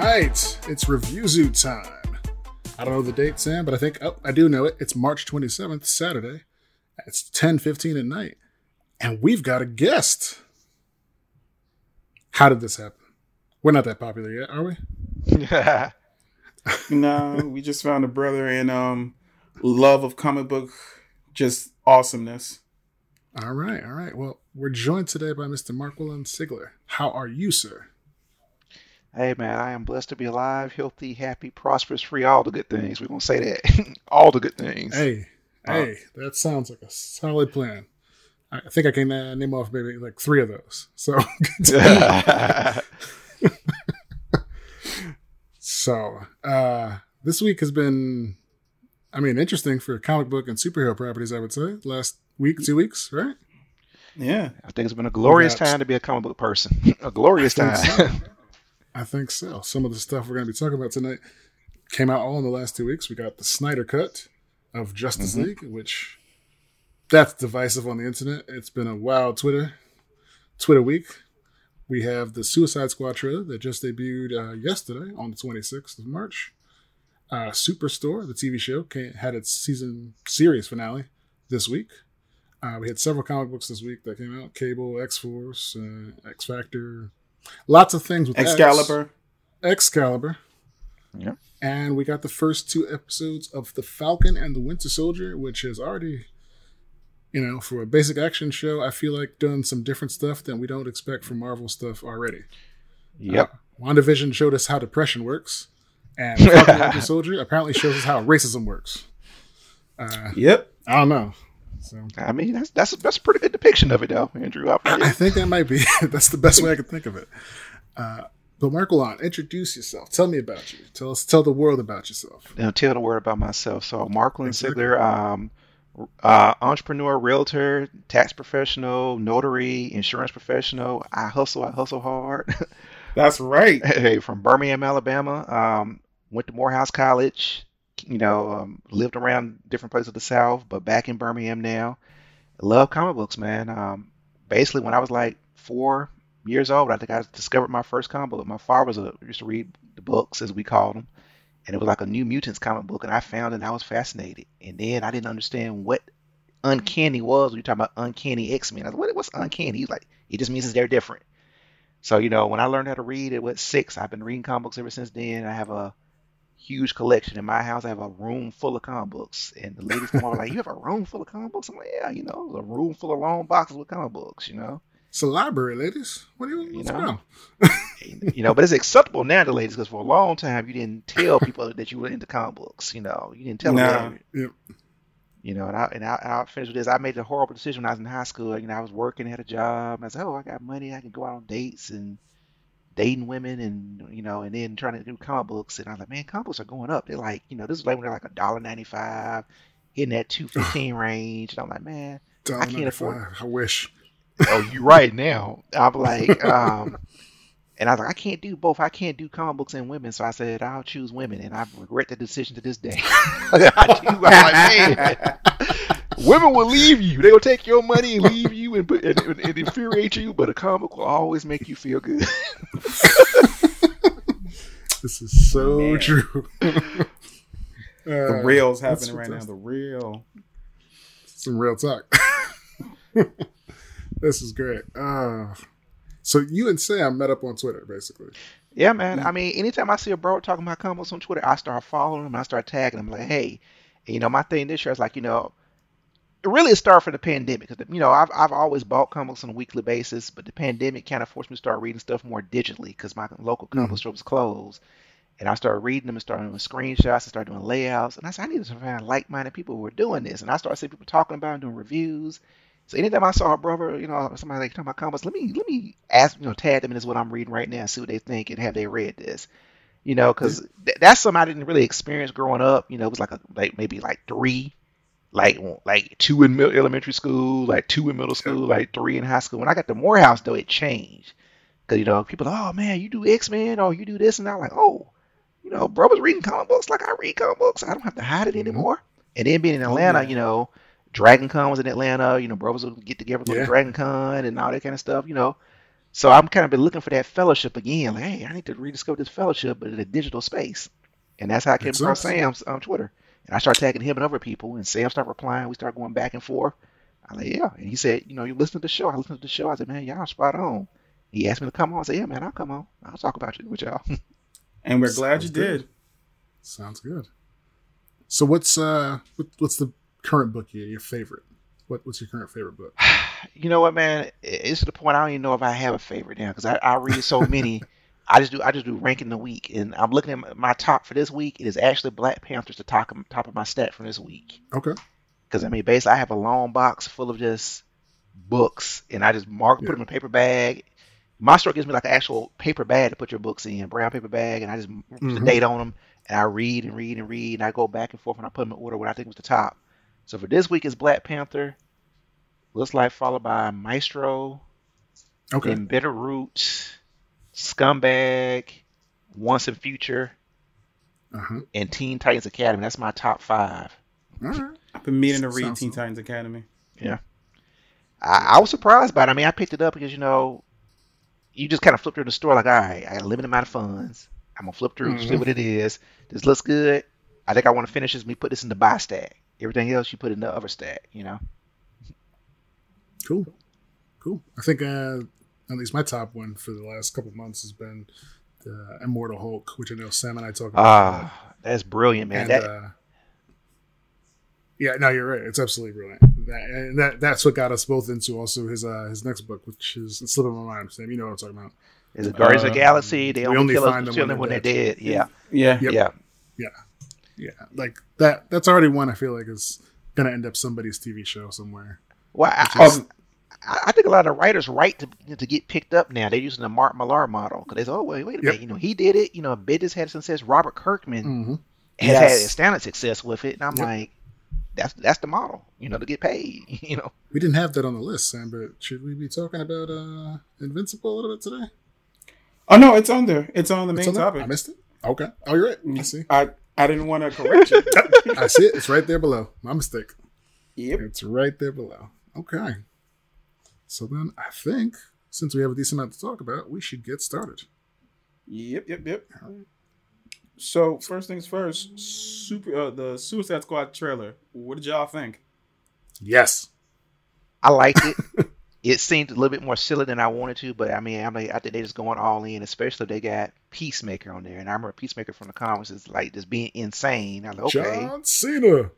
Right, it's Review Zoo time. I don't know the date, Sam, but I think, oh, I do know it. It's March 27th, Saturday. It's 10:15 at night. And we've got a guest. How did this happen? We're not that popular yet, are we? Yeah. No, we just found a brother in love of comic book, just awesomeness. All right, all right. Well, we're joined today by Mr. Mark Willem Sigler. How are you, sir? Hey, man, I am blessed to be alive, healthy, happy, prosperous, free, all the good things. We're going to say that. All the good things. Hey, that sounds like a solid plan. I think I can name off maybe like three of those. So, so this week has been, I mean, interesting for comic book and superhero properties, I would say. Last week, 2 weeks, right? Yeah. I think it's been a glorious time to be a comic book person. A glorious time. I think so. Some of the stuff we're going to be talking about tonight came out all in the last 2 weeks. We got the Snyder Cut of Justice League, which that's divisive on the internet. It's been a wild Twitter week. We have the Suicide Squad trailer that just debuted yesterday on the 26th of March. Superstore, the TV show, had its series finale this week. We had several comic books this week that came out. Cable, X-Force, X-Factor. Lots of things with Excalibur. Yeah. And we got the first two episodes of The Falcon and the Winter Soldier, which is already, you know, for a basic action show, I feel like doing some different stuff than we don't expect from Marvel stuff already. Yep. WandaVision showed us how depression works. And Falcon and the Winter Soldier apparently shows us how racism works. Yep. I don't know. So. I mean, that's a pretty good depiction of it, though, Andrew. I think that might be. That's the best way I can think of it. But Mark Willem, introduce yourself. Tell me about you. Tell the world about yourself. Now, tell the world about myself. So, Mark Willem Sigler, entrepreneur, realtor, tax professional, notary, insurance professional. I hustle hard. That's right. Hey, from Birmingham, Alabama. Went to Morehouse College. You know, lived around different places of the South, but back in Birmingham now. Love comic books, man. Basically, when I was like 4 years old, I think I discovered my first comic book. My father used to read the books, as we called them, and it was like a New Mutants comic book, and I found it, and I was fascinated. And then I didn't understand what uncanny was. We were talking about uncanny X-Men. I was like, what's uncanny? He's like, it just means they're different. So, you know, when I learned how to read, it was 6. I've been reading comic books ever since then. I have a huge collection in my house. I have a room full of comic books, and the ladies come over like, "You have a room full of comic books?" I'm like, "Yeah, you know, a room full of long boxes with comic books, you know." It's a library, ladies. What do you know? You know, but it's acceptable now to ladies because for a long time you didn't tell people that you were into comic books. You know, you didn't tell them. Yep. You know, and I'll finish with this. I made a horrible decision when I was in high school. You know, I was working, had a job. I said, "Oh, I got money. I can go out on dates and." Dating women and, you know, and then trying to do comic books. And I was like, man, comic books are going up. They're like, you know, this is like when they're like $1.95, hitting that $2.15 range. And I'm like, man, I can't afford. I wish. Oh, you're right now. I'm like, and I was like, I can't do both. I can't do comic books and women. So I said, I'll choose women. And I regret the decision to this day. I'm like, man. Women will leave you. They will take your money and leave you and infuriate you, but a comic will always make you feel good. This is so true. The reel's happening right now. The reel. Some real talk. This is great. So you and Sam met up on Twitter, basically. Yeah, man. I mean, anytime I see a bro talking about comics on Twitter, I start following him. I start tagging him. I'm like, hey, and, you know, my thing this year is like, you know, it really started for the pandemic because, you know, I've always bought comics on a weekly basis, but the pandemic kind of forced me to start reading stuff more digitally because my local comic store was closed. And I started reading them and started doing screenshots and started doing layouts. And I said, I need to find like-minded people who are doing this. And I started seeing people talking about it and doing reviews. So anytime I saw a brother, you know, somebody like talking about comics, let me ask, you know, tag them in this what I'm reading right now and see what they think and have they read this. You know, because that's something I didn't really experience growing up. You know, it was like maybe 3. Like 2 in elementary school, like 2 in middle school, like 3 in high school. When I got to Morehouse, though, it changed. Because, you know, people, oh, man, you do X-Men or you do this. And I'm like, oh, you know, bro was reading comic books like I read comic books. I don't have to hide it anymore. And then being in Atlanta, you know, Dragon Con was in Atlanta. You know, bros would get together with Dragon Con and all that kind of stuff, you know. So I'm kind of been looking for that fellowship again. Like, hey, I need to rediscover this fellowship, but in a digital space. And that's how I came across Sam's on Twitter. And I started tagging him and other people, and Sam started replying. We started going back and forth. I was like, yeah. And he said, you know, you listen to the show. I listened to the show. I said, man, y'all spot on. He asked me to come on. I said, yeah, man, I'll come on. I'll talk about you with y'all. And we're glad you did. Sounds good. So what's the current book your favorite? What's your current favorite book? You know what, man? It's to the point I don't even know if I have a favorite now because I read so many. I just do ranking the week, and I'm looking at my top for this week. It is actually Black Panther's the top of my stat from this week. Okay. Because I mean, basically, I have a long box full of just books, and I just put them in a paper bag. My store gives me like an actual paper bag to put your books in, brown paper bag, and I just put the date on them, and I read and read and read, and I go back and forth, and I put them in order what I think was the top. So for this week, it's Black Panther. Looks like followed by Maestro, then Bitterroot, Scumbag, Once and Future, and Teen Titans Academy. That's my top five. Right. I've been meaning to read Teen Titans Academy. Yeah. I was surprised by it. I mean, I picked it up because, you know, you just kind of flip through the store like, all right, I got a limited amount of funds. I'm going to flip through, see what it is. This looks good. I think I want to finish this. Let me put this in the buy stack. Everything else you put in the other stack, you know? Cool. I think at least my top one for the last couple of months has been the Immortal Hulk, which I know Sam and I talk about. That's brilliant, man. And, yeah, no, you're right. It's absolutely brilliant. That's what got us both into also his next book, which is it's slipping my mind, Sam. You know what I'm talking about. Is it Guardians of the Galaxy? They only kill us when they're dead. Yeah. Like that's already one I feel like is gonna end up somebody's TV show somewhere. Well, I think a lot of writers write to get picked up now. They're using the Mark Millar model because they say, "Oh, wait a minute, you know, he did it. You know, Bendis had success. Robert Kirkman has had astounding success with it." And I'm like, "That's the model, you know, to get paid." You know, we didn't have that on the list, Sam. But should we be talking about Invincible a little bit today? Oh no, it's on there. It's on the main topic. I missed it. Okay. Oh, you're right. I see. I didn't want to correct you. I see it. It's right there below. My mistake. Yep. It's right there below. Okay. So then I think, since we have a decent amount to talk about, we should get started. Yep. Right. So first things first, the Suicide Squad trailer. What did y'all think? Yes. I liked it. It seemed a little bit more silly than I wanted to, but I mean, I think they're just going all in, especially if they got Peacemaker on there. And I remember Peacemaker from the comics is like just being insane. I was like, okay. John Cena.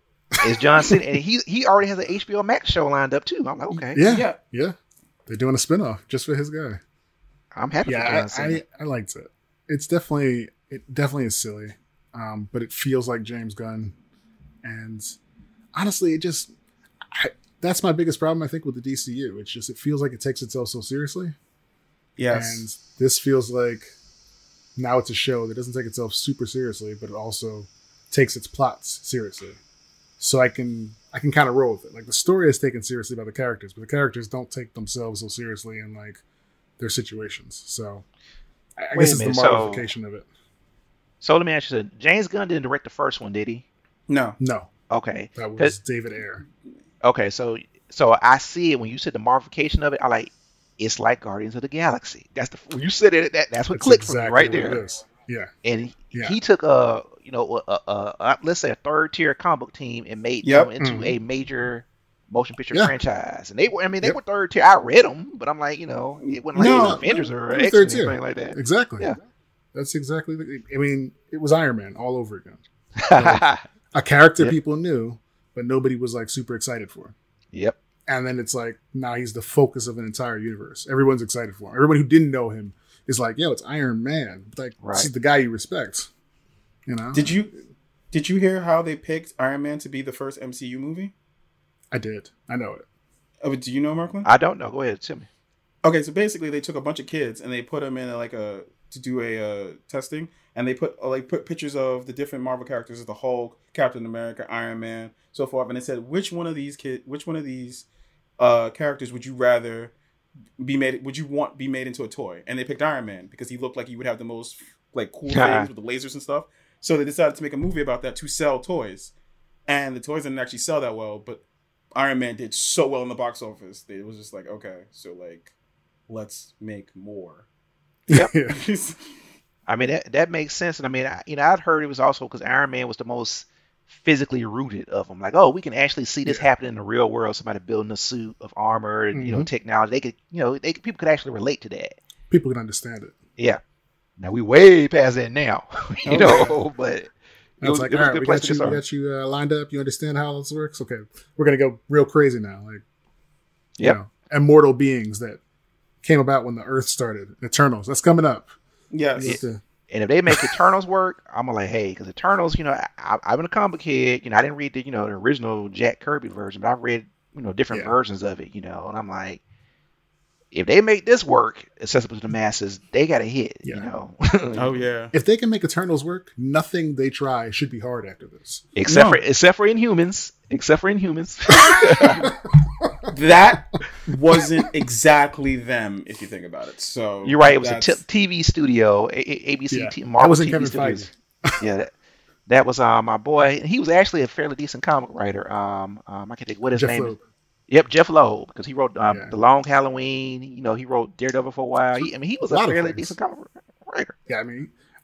It's John Cena, and he already has an HBO Max show lined up too. I'm like, okay, yeah. They're doing a spinoff just for his guy. I'm happy. Yeah, for John Cena. I liked it. It definitely is silly, but it feels like James Gunn, and honestly, that's my biggest problem I think with the DCU. It's just it feels like it takes itself so seriously. Yes, and this feels like now it's a show that doesn't take itself super seriously, but it also takes its plots seriously. So I can kind of roll with it. Like the story is taken seriously by the characters, but the characters don't take themselves so seriously in like their situations. So I guess it's the modification of it. So let me ask you something. James Gunn didn't direct the first one, did he? No. Okay. That was David Ayer. Okay, so I see it when you said the modification of it. I like it's like Guardians of the Galaxy. That's when you said it. That's what clicked for me right there. It is. Yeah. And he took let's say a third tier comic book team and made them into a major motion picture franchise. And they were, they were third tier. I read them, but I'm like, you know, it wasn't like Avengers or X-Men or anything like that. Exactly. Yeah. That's exactly. It was Iron Man all over again. Like, a character people knew, but nobody was like super excited for. Yep. And then it's like, now he's the focus of an entire universe. Everyone's excited for him. Everyone who didn't know him is like, yo, it's Iron Man. Like, this is the guy you respect. You know? Did you hear how they picked Iron Man to be the first MCU movie? I did. I know it. Oh, do you know, Marklin? I don't know. Go ahead, tell me. Okay, so basically they took a bunch of kids and they put them in to do testing, and they put pictures of the different Marvel characters, the Hulk, Captain America, Iron Man, so forth, and they said which one of these characters would you rather be made, would you want be made into a toy? And they picked Iron Man because he looked like he would have the most like cool things with the lasers and stuff. So they decided to make a movie about that to sell toys. And the toys didn't actually sell that well, but Iron Man did so well in the box office. It was just like, okay, so like, let's make more. Yep. I mean, that makes sense. And I mean, I'd heard it was also because Iron Man was the most physically rooted of them. Like, oh, we can actually see this happening in the real world. Somebody building a suit of armor and, you know, technology. They could, people could actually relate to that. People could understand it. Yeah. Now we way past that now, but... It's like, all right, we got you lined up. You understand how this works? Okay, we're going to go real crazy now. Like, immortal beings that came about when the Earth started. Eternals, that's coming up. Yes. And if they make Eternals work, I'm going to like, hey, because Eternals, I've been a comic kid. I didn't read the original Jack Kirby version, but I've read, different versions of it, and I'm like, if they make this work accessible to the masses, they got a hit, Oh, yeah. If they can make Eternals work, nothing they try should be hard after this. Except for Inhumans. That wasn't exactly them, if you think about it. So you're right. It was a TV studio, ABC, Marvel that wasn't TV Studios. Yeah, that was my boy. He was actually a fairly decent comic writer. I can't think what his name is. Yep, Jeff Loeb, because he wrote The Long Halloween. He wrote Daredevil for a while. He was a fairly decent comic writer. Yeah,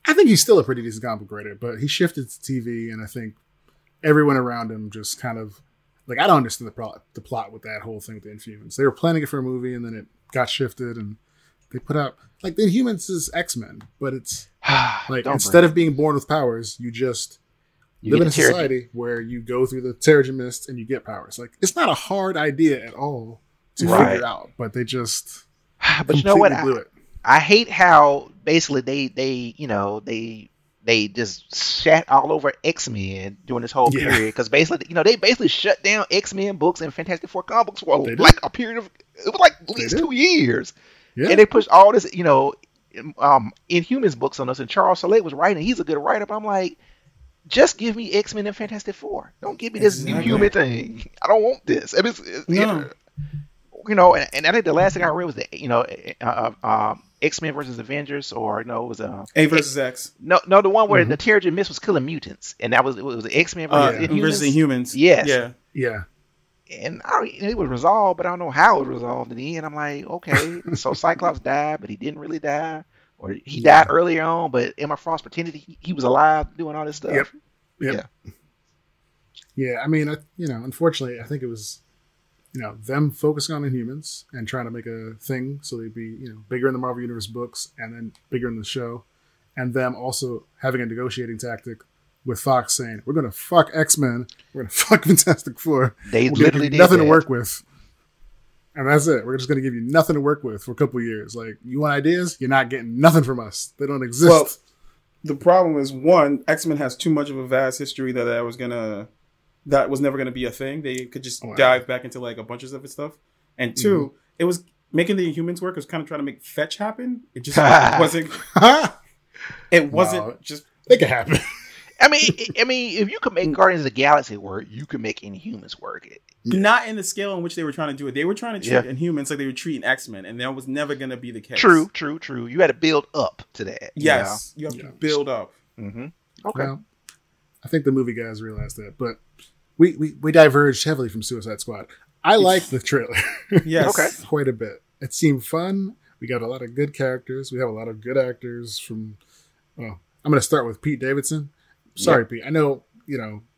I think he's still a pretty decent comic writer, but he shifted to TV, and I think everyone around him just kind of, like, I don't understand the plot with that whole thing with the Inhumans. They were planning it for a movie, and then it got shifted, and they put out, like, the Inhumans is X-Men, but it's, like, instead of being born with powers, you just... You live in a society where you go through the Terrigen Mist and you get powers. Like, it's not a hard idea at all to figure out, but they just completely blew it. I hate how basically they just shat all over X-Men during this whole period, because basically they basically shut down X-Men books and Fantastic Four comics for a period of at least 2 years, and they pushed all this Inhumans books on us. And Charles Soule was writing; he's a good writer, but I'm like, just give me X-Men and Fantastic Four. Don't give me this human thing. I don't want this. And I think the last thing I read was X-Men versus Avengers, or it was A versus X. No, the one where the Terrigen Mist was killing mutants, and it was X-Men versus Inhumans. Yes. Yeah. And it was resolved, but I don't know how it was resolved in the end. I'm like, okay, so Cyclops died, but he didn't really die. Or he died earlier on, but Emma Frost pretended he was alive doing all this stuff. Yep. Yeah, unfortunately, I think it was, them focusing on Inhumans and trying to make a thing so they'd be, bigger in the Marvel Universe books and then bigger in the show. And them also having a negotiating tactic with Fox saying, we're going to fuck X-Men. We're going to fuck Fantastic Four. They literally did nothing to work with. And that's it. We're just going to give you nothing to work with for a couple of years. Like, you want ideas? You're not getting nothing from us. They don't exist. Well, the problem is, one, X-Men has too much of a vast history that was never going to be a thing. They could just dive back into like a bunch of different stuff. And two, it was making the Inhumans work was kind of trying to make fetch happen. It just wasn't. It wasn't just make it happen. If you could make Guardians of the Galaxy work, you could make Inhumans work. Not in the scale in which they were trying to do it. They were trying to treat Inhumans like they were treating X-Men, and that was never going to be the case. True. You had to build up to that. Yes, you have to build up. Mm-hmm. Okay. Well, I think the movie guys realized that, but we diverged heavily from Suicide Squad. I liked the trailer. Yes. Okay. Quite a bit. It seemed fun. We got a lot of good characters. We have a lot of good actors from... Well, I'm going to start with Pete Davidson. Sorry, Pete. I know,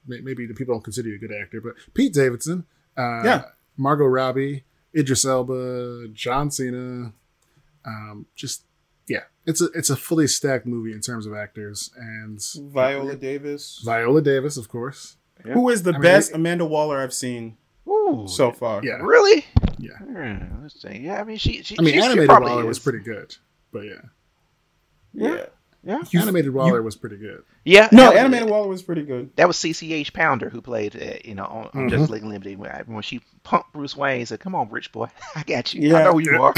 maybe the people don't consider you a good actor, but Pete Davidson, Margot Robbie, Idris Elba, John Cena, it's a fully stacked movie in terms of actors, and Viola Davis, of course, who is the best Amanda Waller I've seen so far. Yeah, really? Yeah, let's see. Yeah, she animated Waller was pretty good, but yeah. Yeah, animated Waller was pretty good. Yeah, no, animated Waller was pretty good. That was CCH Pounder who played, on Just League Unlimited. When she pumped Bruce Wayne, said, "Come on, rich boy, I got you. I know who you are."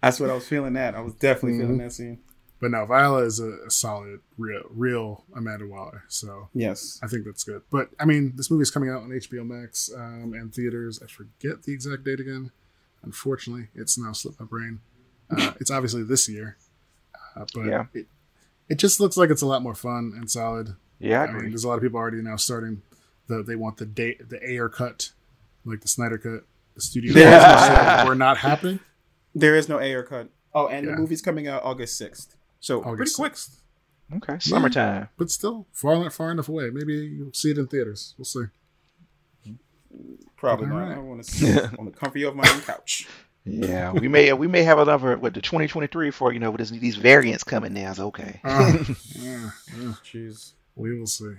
That's what I was feeling. That I was definitely feeling that scene. But no, Viola is a solid, real Amanda Waller. So yes, I think that's good. But this movie is coming out on HBO Max and theaters. I forget the exact date again. Unfortunately, it's now slipped my brain. It's obviously this year, but yeah. It just looks like it's a lot more fun and solid. Yeah, I mean, there's a lot of people already now starting. They want the Ayer cut, like the Snyder cut. The studio cuts were not happening. There is no Ayer cut. Oh, and the movie's coming out August 6th. So pretty quick. Okay, summertime. Yeah, but still, far enough away. Maybe you'll see it in theaters. We'll see. Probably not. Right. I want to sit on the comfy of my own couch. Yeah, we may have another the 2023 for with these variants coming now. It's okay. Jeez, we will see.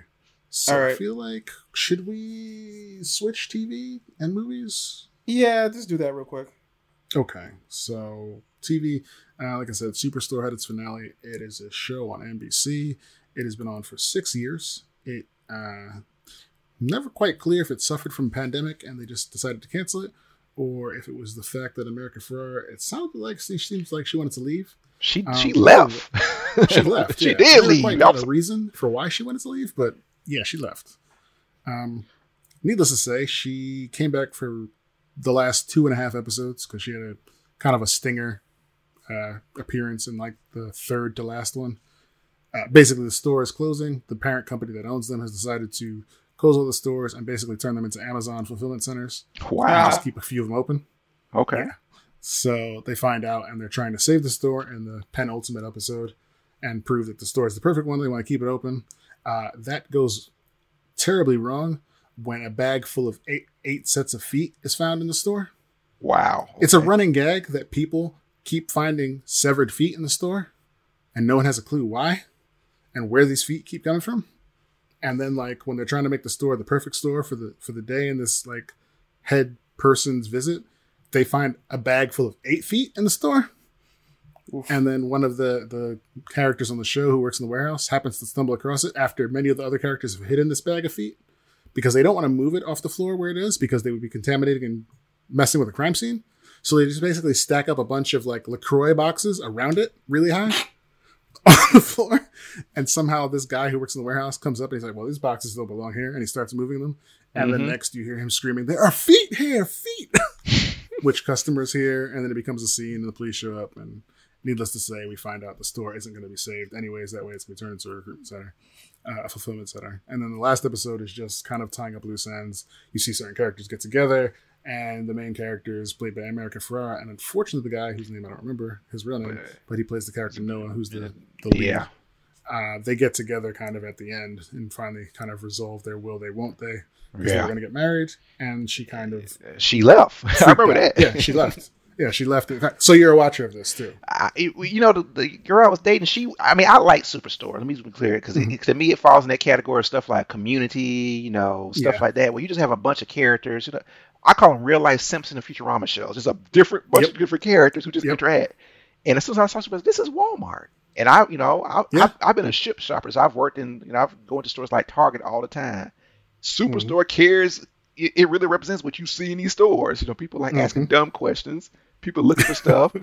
So all right. I feel like should we switch TV and movies? Yeah, just do that real quick. Okay, so TV, like I said, Superstore had its finale. It is a show on NBC. It has been on for 6 years. It never quite clear if it suffered from pandemic and they just decided to cancel it, or if it was the fact that America Ferrera, it sounded like she seems like she wanted to leave. She left. She left. She did leave. Quite not a reason for why she wanted to leave, but yeah, she left. Needless to say, she came back for the last 2.5 episodes because she had a kind of a stinger appearance in like the third to last one. Basically, the store is closing. The parent company that owns them has decided to close all the stores and basically turn them into Amazon fulfillment centers. Wow. Just keep a few of them open. Okay. Yeah. So they find out and they're trying to save the store in the penultimate episode and prove that the store is the perfect one. They want to keep it open. That goes terribly wrong when a bag full of eight sets of feet is found in the store. Wow. Okay. It's a running gag that people keep finding severed feet in the store and no one has a clue why and where these feet keep coming from. And then, like, when they're trying to make the store the perfect store for the day and this, like, head person's visit, they find a bag full of 8 feet in the store. Oof. And then one of the characters on the show who works in the warehouse happens to stumble across it after many of the other characters have hidden this bag of feet because they don't want to move it off the floor where it is because they would be contaminating and messing with the crime scene. So they just basically stack up a bunch of, like, LaCroix boxes around it really high on the floor, and somehow this guy who works in the warehouse comes up and he's like, well, these boxes don't belong here, and he starts moving them, and then next you hear him screaming, there are feet here, feet, which customers hear, and then it becomes a scene and the police show up, and needless to say, we find out the store isn't going to be saved anyways. That way it's going to turn into a recruitment center, a fulfillment center. And then the last episode is just kind of tying up loose ends. You see certain characters get together, and the main character is played by America Ferrera, and unfortunately the guy whose name I don't remember his real name, but he plays the character Noah, who's the lead. Yeah. They get together kind of at the end and finally kind of resolve their will they won't they, because they're going to get married, and she kind of she left. I remember that. Yeah, she left. Yeah, she left. So you're a watcher of this too. The girl I was dating, I like Superstore. Let me just be clear, because to me it falls in that category of stuff like Community, stuff like that, where you just have a bunch of characters. I call them real life Simpson and Futurama shows. There's a different bunch of different characters who just interact. And as soon as I saw Superstore, this is Walmart. And I've been a ship shopper. So I've worked in, I've gone to stores like Target all the time. Superstore cares. It really represents what you see in these stores. People like asking dumb questions. People looking for stuff.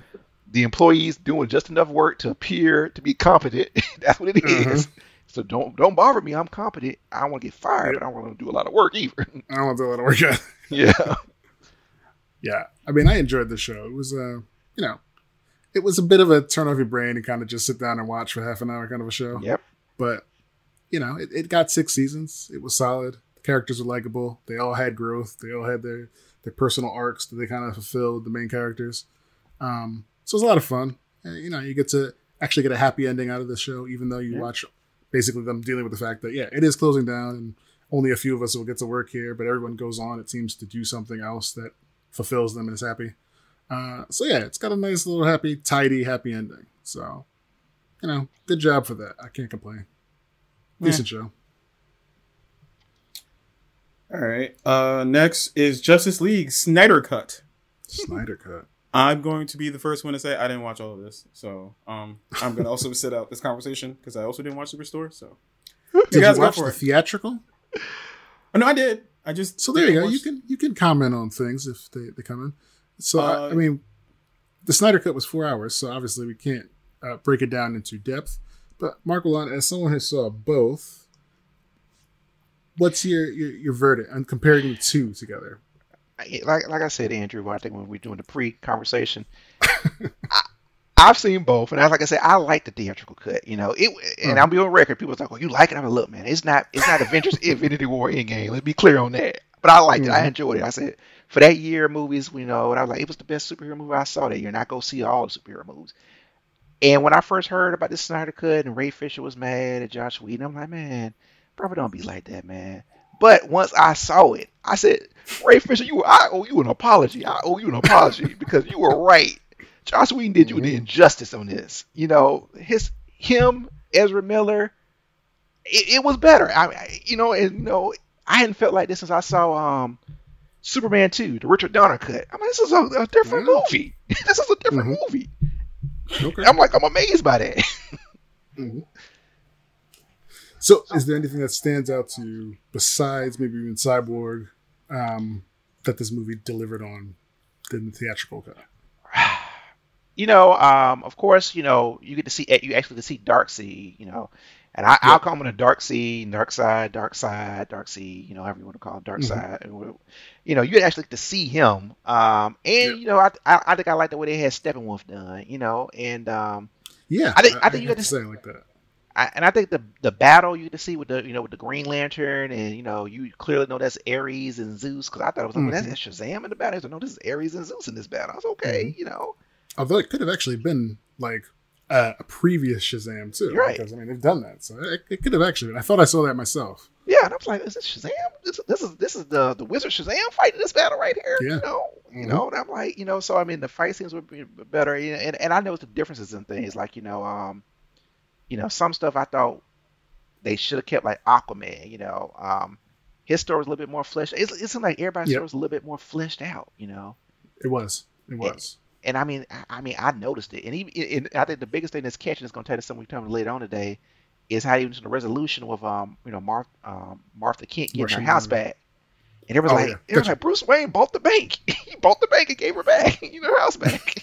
The employees doing just enough work to appear to be competent. That's what it is. So don't bother me. I'm competent. I don't want to get fired, but I don't want to do a lot of work either. I don't want to do a lot of work either. Yeah. Yeah. I mean, I enjoyed the show. It was, it was a bit of a turn off your brain and kind of just sit down and watch for half an hour kind of a show. Yep. But, it got 6 seasons. It was solid. Characters were likable. They all had growth. They all had their personal arcs that they kind of fulfilled, the main characters. So it was a lot of fun. And, you get to actually get a happy ending out of the show, even though you watch basically them dealing with the fact that, it is closing down and only a few of us will get to work here, but everyone goes on, it seems, to do something else that fulfills them and is happy. It's got a nice little happy, tidy, happy ending. So, good job for that. I can't complain. Decent show. All right. Next is Justice League Snyder Cut. Snyder Cut. I'm going to be the first one to say I didn't watch all of this. So I'm going to also sit out this conversation because I also didn't watch Superstore. So did you watch the theatrical? Oh, no, I did. I just so there you go. You can comment on things if they come in. So the Snyder Cut was 4 hours, so obviously we can't break it down into depth. But Mark Willon, as someone who saw both. What's your verdict on comparing the two together? like I said, Andrew, I think when we were doing the pre-conversation, I've seen both, and like I said, I like the theatrical cut. You know, and I'll be on record. People are like, "Well, you like it?" I'm like, "Look, man, it's not Avengers: Infinity War, Endgame. Let's be clear on that." But I liked it. I enjoyed it. I said for that year of movies, you know, and I was like, it was the best superhero movie I saw that year, and I go see all the superhero movies. And when I first heard about this Snyder cut, and Ray Fisher was mad at Josh Whedon, I'm like, man, probably don't be like that, man. But once I saw it, I said, Ray Fisher, I owe you an apology. I owe you an apology because you were right. Joss Whedon did you an injustice on this. You know, Ezra Miller, it was better. I hadn't felt like this since I saw Superman 2, the Richard Donner cut. I'm like, this is a different movie. This is a different movie. Okay. I'm like, I'm amazed by that. So, is there anything that stands out to you besides maybe even Cyborg that this movie delivered on than the theatrical cut? You know, of course, you know, you actually get to see Darkseid, you know, and I'll call him a Darkseid, you know, however you want to call him, Darkseid. You know, you actually get to see him. You know, I think I like the way they had Steppenwolf done, you know, and I think you got to say like that. I think the battle you get to see with the Green Lantern, and you know, you clearly know that's Ares and Zeus, because I thought it was like, well, that's Shazam in the battle. I said, no, this is Ares and Zeus in this battle. I was okay, you know. Although it could have actually been like a previous Shazam too, right? Because I mean, they've done that, so it could have actually been. I thought I saw that myself. Yeah, and I was like, is this Shazam? This is the Wizard Shazam fighting this battle right here. Yeah. You know, and I'm like, you know, so I mean, the fight scenes would be better, you know, and I noticed the differences in things, like you know, some stuff I thought they should have kept, like Aquaman. You know, his story was a little bit more fleshed. It seemed like everybody's story was a little bit more fleshed out. You know, it was. And I mean, I noticed it, and I think the biggest thing that's catching is going to take us something we come to later on today is how even the resolution with you know, Martha Kent getting her house back, and it was Bruce Wayne bought the bank, he bought the bank and gave her back, you know, her house back.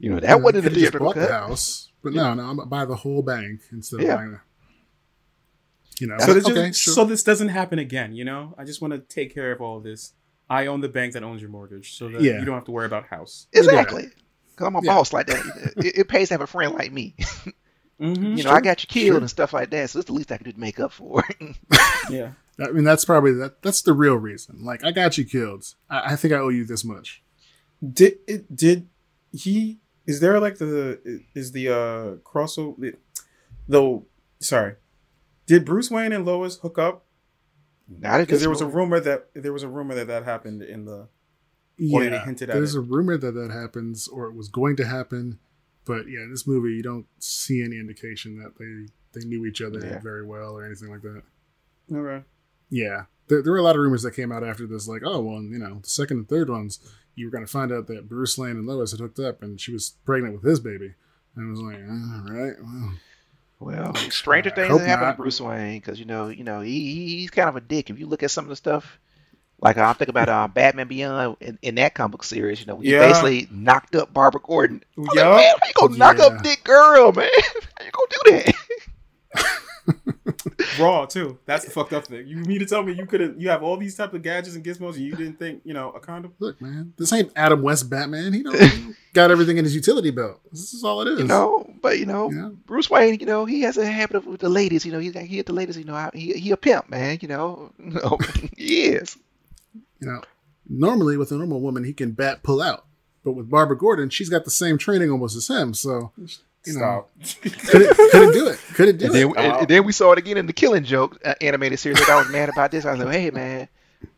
You know, that wasn't in the theatrical cut. The house, but no, I'm gonna buy the whole bank instead of buying the, you know. So this doesn't happen again, you know. I just want to take care of all of this. I own the bank that owns your mortgage, so that you don't have to worry about house. Exactly. Because I'm a boss like that. It pays to have a friend like me. You know, I got you killed and stuff like that, so it's the least I can do to make up for it. Yeah. I mean, that's probably that's the real reason. Like, I got you killed. I think I owe you this much. Did Bruce Wayne and Lois hook up? Because there was a rumor that happened in the there's a rumor that happens, or it was going to happen, but yeah, in this movie you don't see any indication that they knew each other very well or anything like that. Okay. Yeah, there were a lot of rumors that came out after this, like, oh well, you know, the second and third ones, you were going to find out that Bruce Wayne and Lois had hooked up, and she was pregnant with his baby, and I was like, all right, well. Well, stranger things have happened to Bruce Wayne, because you know, he's kind of a dick. If you look at some of the stuff, like I'm thinking about Batman Beyond in that comic series, you know, he basically knocked up Barbara Gordon. I was like, man, how you gonna knock up Dick Girl, man? How you gonna do that? Raw too. That's the fucked up thing. You mean to tell me you have all these types of gadgets and gizmos, and you didn't think, you know, a condom? Look, man, this ain't Adam West Batman. He don't. Got everything in his utility belt. This is all it is. You know, but you know, Bruce Wayne, you know, he has a habit of with the ladies. You know, he hit the ladies. You know, he a pimp, man. You know, he is. You know, normally with a normal woman, he can pull out, but with Barbara Gordon, she's got the same training almost as him. So you know, couldn't do it. Couldn't do it. And then we saw it again in the Killing Joke animated series. I was mad about this. I was like, hey, man,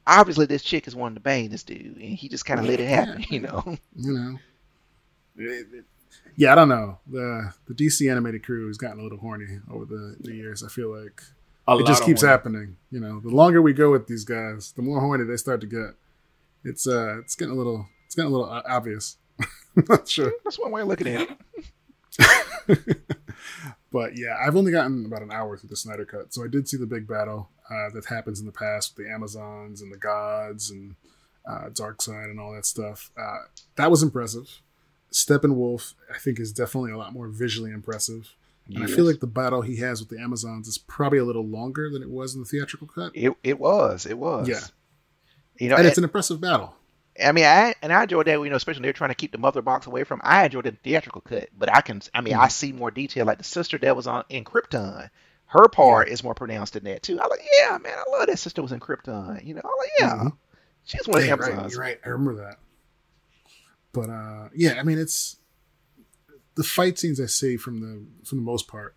obviously this chick is wanting to bang this dude, and he just kind of let it happen. You know. You know. Yeah, I don't know. The DC animated crew has gotten a little horny over the years. I feel like it just keeps happening. You know, the longer we go with these guys, the more horny they start to get. It's getting a little obvious. I'm not sure. That's one way of looking at it. But yeah, I've only gotten about an hour through the Snyder Cut, so I did see the big battle that happens in the past with the Amazons and the gods and Darkseid and all that stuff. That was impressive. Steppenwolf, I think, is definitely a lot more visually impressive. And I feel like the battle he has with the Amazons is probably a little longer than it was in the theatrical cut. It was. Yeah. You know, and it's an impressive battle. I mean, I enjoyed that, you know, especially they're trying to keep the mother box away from. I enjoyed the theatrical cut, but I see more detail. Like the sister that was in Krypton, her part is more pronounced than that too. I'm like, yeah, man, I love that sister was in Krypton. You know, I'm like, yeah, she's one of Amazons. Right, you're right, I remember that. But yeah, I mean, it's the fight scenes I see from the most part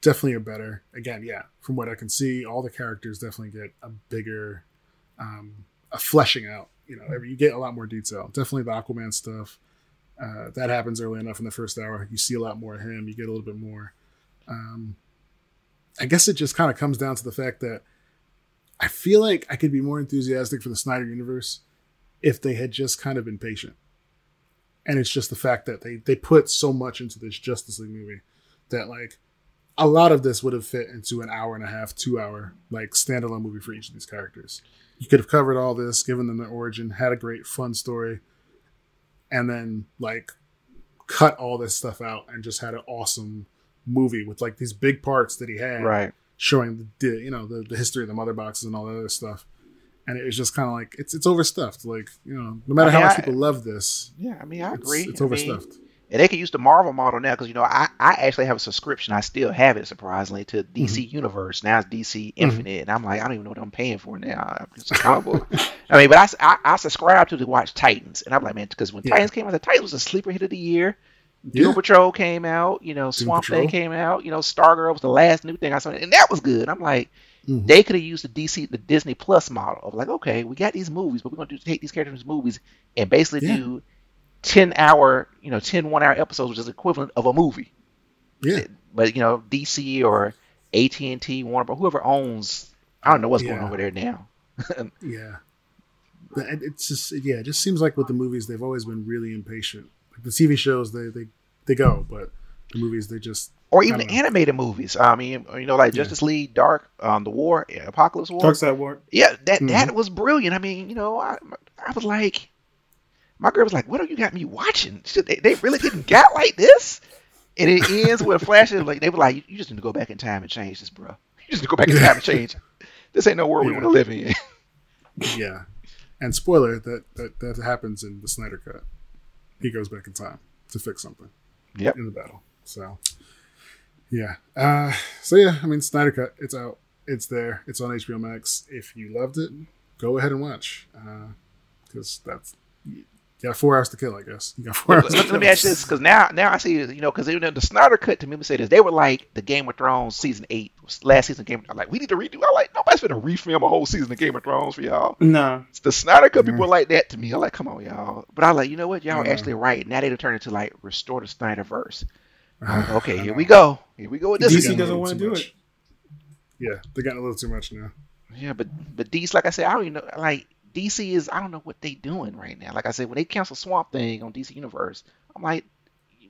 definitely are better. Again, yeah, from what I can see, all the characters definitely get a bigger, a fleshing out. You know, you get a lot more detail. Definitely the Aquaman stuff. That happens early enough in the first hour. You see a lot more of him. You get a little bit more. I guess it just kind of comes down to the fact that I feel like I could be more enthusiastic for the Snyder Universe if they had just kind of been patient. And it's just the fact that they put so much into this Justice League movie that, like, a lot of this would have fit into an hour and a half, 2 hour, like, standalone movie for each of these characters. You could have covered all this, given them their origin, had a great, fun story, and then, like, cut all this stuff out and just had an awesome movie with, like, these big parts that he had, right, showing the, you know, the history of the mother boxes and all that other stuff. And it was just kind of like, it's overstuffed. Like, you know, no matter how much people love this. Yeah, I mean, I agree. It's overstuffed. And they can use the Marvel model now because, you know, I actually have a subscription. I still have it, surprisingly, to DC Universe. Now it's DC Infinite. And I'm like, I don't even know what I'm paying for now. It's a comic book. I mean, but I subscribed to watch Titans. And I'm like, man, because when Titans came out, the Titans was a sleeper hit of the year. Doom Patrol came out. You know, Swamp Thing came out. You know, Stargirl was the last new thing I saw. And that was good. I'm like, they could have used the Disney Plus model of like, okay, we got these movies, but we're going to take these characters from these movies and basically do 10 1-hour episodes, which is equivalent of a movie. Yeah. But, you know, DC or AT&T, Warner, but whoever owns, I don't know what's going on over there now. Yeah. It's just, it just seems like with the movies, they've always been really impatient. Like the TV shows, they go, but the movies, they just... Or even the animated movies. I mean, you know, like Justice League, Dark, the War, Apocalypse War. Dark Side War. Yeah, that was brilliant. I mean, you know, I was like, my girl was like, what have you got me watching? They really didn't got like this? And it ends with flashes. Like, they were like, you just need to go back in time and change this, bro. You just need to go back in time and change it. This ain't no world we want to live in. Yeah. And spoiler, that happens in the Snyder Cut. He goes back in time to fix something in the battle. So... yeah. I mean, Snyder Cut, it's out. It's there. It's on HBO Max. If you loved it, go ahead and watch. Because you got 4 hours to kill, I guess. You got 4 hours to kill. Let me ask you this, because now I see, you know, because the Snyder Cut, to me, say this, they were like the Game of Thrones season 8, last season of Game of Thrones. Like, we need to redo. I'm like, nobody's going to refilm a whole season of Game of Thrones for y'all. No. It's the Snyder Cut people like that to me. I'm like, come on, y'all. But I'm like, you know what? Y'all are actually right. Now they've turned into, like, restore the Snyderverse. Okay, here we go. Here we go with this. DC doesn't want to do it. Yeah, they got a little too much now. Yeah, but DC, like I said, I don't even know. Like DC is, I don't know what they doing right now. Like I said, when they cancel Swamp Thing on DC Universe, I'm like,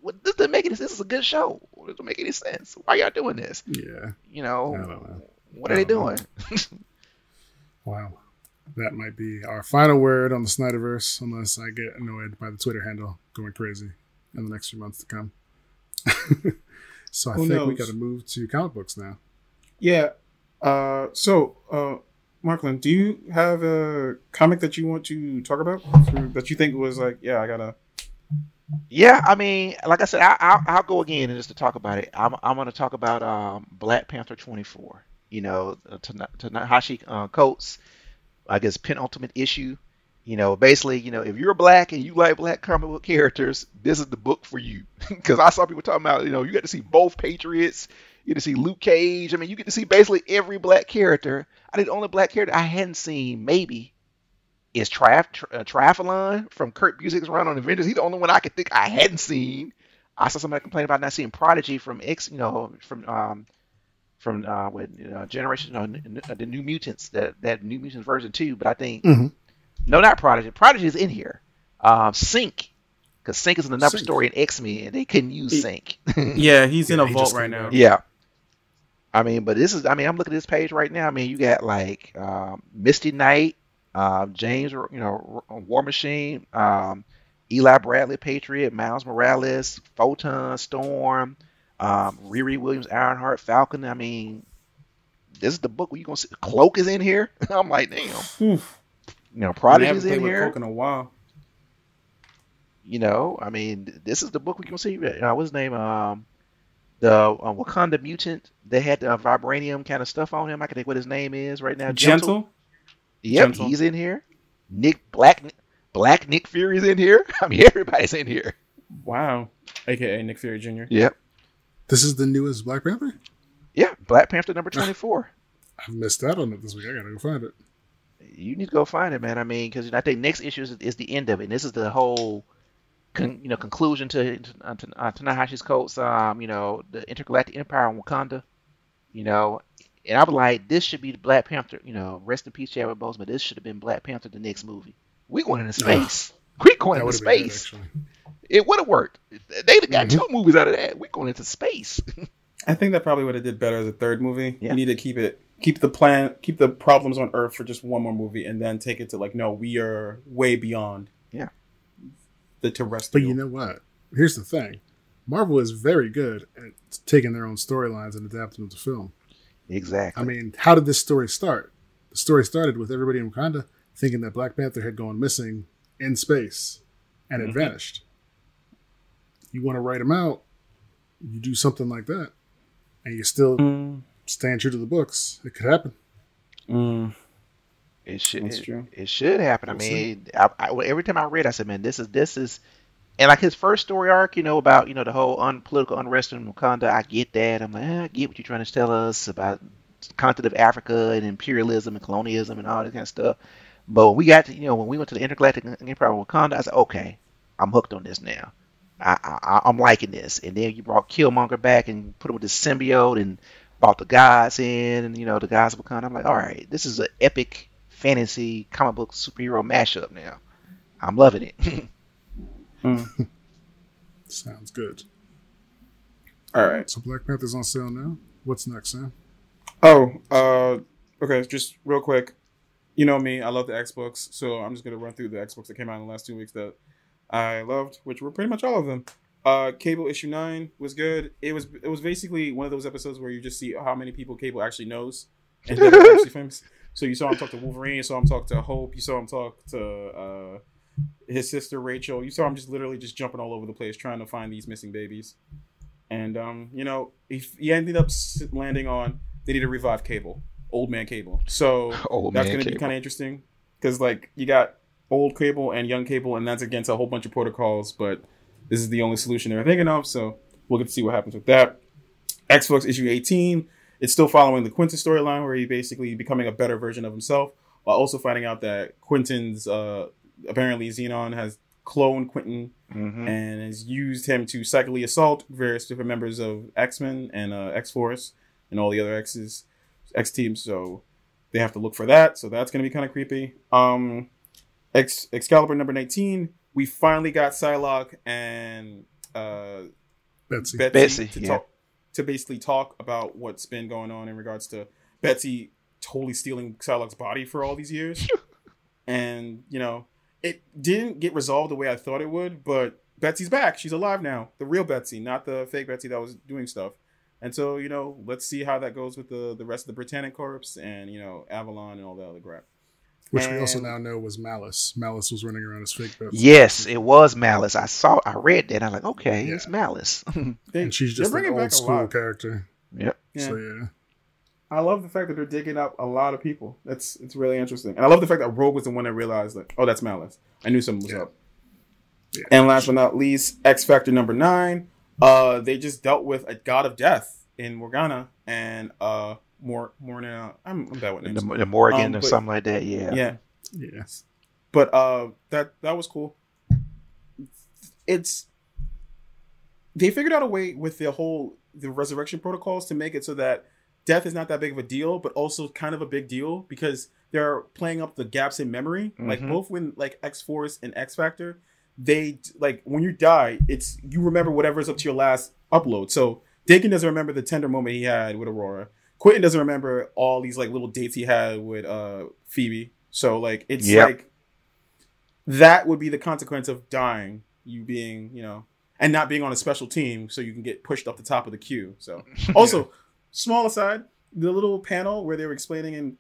what, this doesn't make any. This is a good show. It doesn't make any sense. Why y'all doing this? Yeah, you know, I don't know. What are they doing? Wow, that might be our final word on the Snyderverse, unless I get annoyed by the Twitter handle going crazy in the next few months to come. So I think we got to move to comic books now. Yeah. So, Marklin, do you have a comic that you want to talk about that you think was like, yeah, I gotta. Yeah, I mean, like I said, I'll go again and just to talk about it. I'm going to talk about Black Panther 24. You know, Tanahashi Coates, I guess penultimate issue. You know, basically, you know, if you're black and you like black comic book characters, this is the book for you. Because I saw people talking about, you know, you got to see both Patriots, you get to see Luke Cage. I mean, you get to see basically every black character. I think the only black character I hadn't seen maybe is Triathlon from Kurt Busiek's run on Avengers. He's the only one I could think I hadn't seen. I saw somebody complain about not seeing Prodigy from the New Mutants, that New Mutants version 2. But I think. Mm-hmm. No, not Prodigy. Prodigy is in here. Sync, because Sync is in another story in X-Men, and they couldn't use Sync. Yeah, he's in a vault right now. Yeah. I mean, but this is, I mean, I'm looking at this page right now. I mean, you got, like, Misty Knight, James, you know, War Machine, Eli Bradley, Patriot, Miles Morales, Photon, Storm, Riri Williams, Ironheart, Falcon. I mean, this is the book where you're going to see. Cloak is in here. I'm like, damn. You know, Prodigy's in here. Coke in a while. You know, I mean, this is the book we can see. What's his name? The Wakanda mutant. They had the vibranium kind of stuff on him. I can think what his name is right now. Gentle. Yep, Gentle. He's in here. Black Nick Fury's in here. I mean, everybody's in here. Wow. AKA Nick Fury Jr. Yep. This is the newest Black Panther? Yeah, Black Panther number 24. I missed out on it this week. I gotta go find it. You need to go find it, man. I mean, because I think next issue is the end of it. And this is the whole, conclusion to Ta-Nehisi Coates, the intergalactic empire in Wakanda. You know, and I was like, this should be the Black Panther. You know, rest in peace, Chadwick Boseman. But this should have been Black Panther the next movie. We going into space. We going into space. Good, it would have worked. They'd have got two movies out of that. We going into space. I think that probably would have did better as a third movie. Yeah. You need to keep the problems on Earth for just one more movie, and then take it to we are way beyond. Yeah. The terrestrial. But you know what? Here's the thing: Marvel is very good at taking their own storylines and adapting them to film. Exactly. I mean, how did this story start? The story started with everybody in Wakanda thinking that Black Panther had gone missing in space, and it vanished. You want to write him out? You do something like that, and you still stand true to the books. It could happen. It should. That's true. It should happen. We'll see. Every time I read, I said, "Man, this is," and his first story arc, about the whole political unrest in Wakanda. I get that. I'm like, I get what you're trying to tell us about the continent of Africa and imperialism and colonialism and all that kind of stuff. But when we got to, when we went to the intergalactic empire of Wakanda, I said, "Okay, I'm hooked on this now. I'm liking this." And then you brought Killmonger back and put him with this symbiote and brought the gods in, and the gods of Wakanda. I'm like, all right, this is an epic fantasy comic book superhero mashup now. I'm loving it. Sounds good. All right. So Black Panther's on sale now. What's next, Sam? Oh, okay. Just real quick. You know me, I love the X books, so I'm just gonna run through the X books that came out in the last 2 weeks that I loved, which were pretty much all of them. Cable issue 9 was good. It was basically one of those episodes where you just see how many people Cable actually knows and they're actually famous. So you saw him talk to Wolverine, you saw him talk to Hope, you saw him talk to his sister Rachel. You saw him just literally just jumping all over the place trying to find these missing babies. And he ended up landing on they need to revive Cable, old man Cable. So that's going to be kind of interesting because you got old Cable and young Cable, and that's against a whole bunch of protocols, but this is the only solution they're thinking of, so we'll get to see what happens with that. X-Force issue 18, it's still following the Quentin storyline where he's basically becoming a better version of himself, while also finding out that Quentin's, apparently Xenon has cloned Quentin and has used him to psychically assault various different members of X-Men and X-Force and all the other X-Teams, so they have to look for that, so that's going to be kind of creepy. Excalibur number 19, we finally got Psylocke and Betsy to basically talk about what's been going on in regards to Betsy totally stealing Psylocke's body for all these years. And, it didn't get resolved the way I thought it would, but Betsy's back. She's alive now. The real Betsy, not the fake Betsy that was doing stuff. And so, let's see how that goes with the rest of the Britannic Corps and, Avalon and all that other crap. Which we also now know was Malice. Malice was running around as fake Betsy. Yes, it was Malice. I read that. And I'm like, okay, it's Malice. And she's just an old school character. Yep. Yeah. So yeah, I love the fact that they're digging up a lot of people. It's really interesting, and I love the fact that Rogue was the one that realized that. Oh, that's Malice. I knew something was up. Yeah. And last but not least, X Factor number 9. They just dealt with a god of death in Morgana and Morna, I'm bad with names. The Morgan or something like that, yeah. Yeah. Yes. But that was cool. They figured out a way with the resurrection protocols to make it so that death is not that big of a deal, but also kind of a big deal because they're playing up the gaps in memory. Like both when X-Force and X-Factor, they when you die, it's you remember whatever's up to your last upload. So Dakin doesn't remember the tender moment he had with Aurora. Quentin doesn't remember all these little dates he had with Phoebe. So it's that would be the consequence of dying, you being, and not being on a special team so you can get pushed up the top of the queue. So also, small aside, the little panel where they were explaining in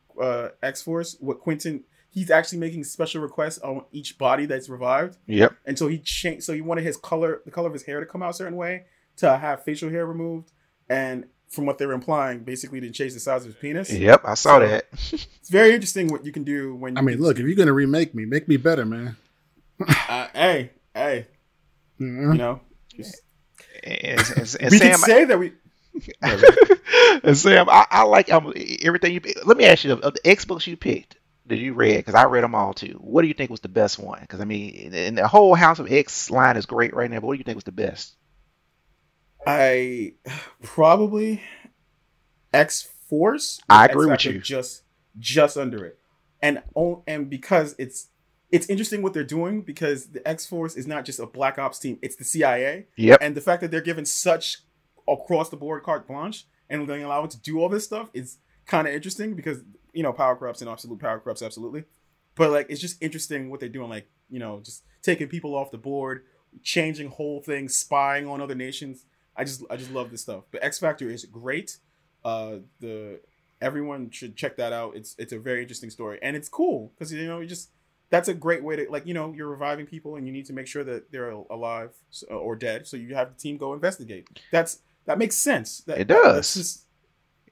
X-Force what Quentin he's actually making special requests on each body that's revived. Yep. And so he changed. So he wanted his color, the color of his hair, to come out a certain way, to have facial hair removed, and from what they were implying, basically to change the size of his penis. Yep, I saw that. It's very interesting what you can do when. Look, if you're gonna remake me, make me better, man. Hey. Mm-hmm. You know, just, and we Sam, can say that we. And Sam, I like everything you. Let me ask you, of the Xbox you picked, that you read, because I read them all too. What do you think was the best one? Because I mean, and the whole House of X line is great right now. But what do you think was the best? I probably X-Force. I agree with you. Just under it, and because it's interesting what they're doing, because the X-Force is not just a Black Ops team; it's the CIA. Yep. And the fact that they're given such across the board carte blanche and being allowed to do all this stuff is kind of interesting, because you know, power corrupts and absolute power corrupts absolutely, but like it's just interesting what they're doing, like, you know, just taking people off the board, changing whole things, spying on other nations. I just love this stuff. But X-Factor is great. Everyone should check that out. It's a very interesting story, and it's cool because, you know, you just, that's a great way to, like, you know, you're reviving people and you need to make sure that they're alive or dead, so you have the team go investigate. That makes sense. It does.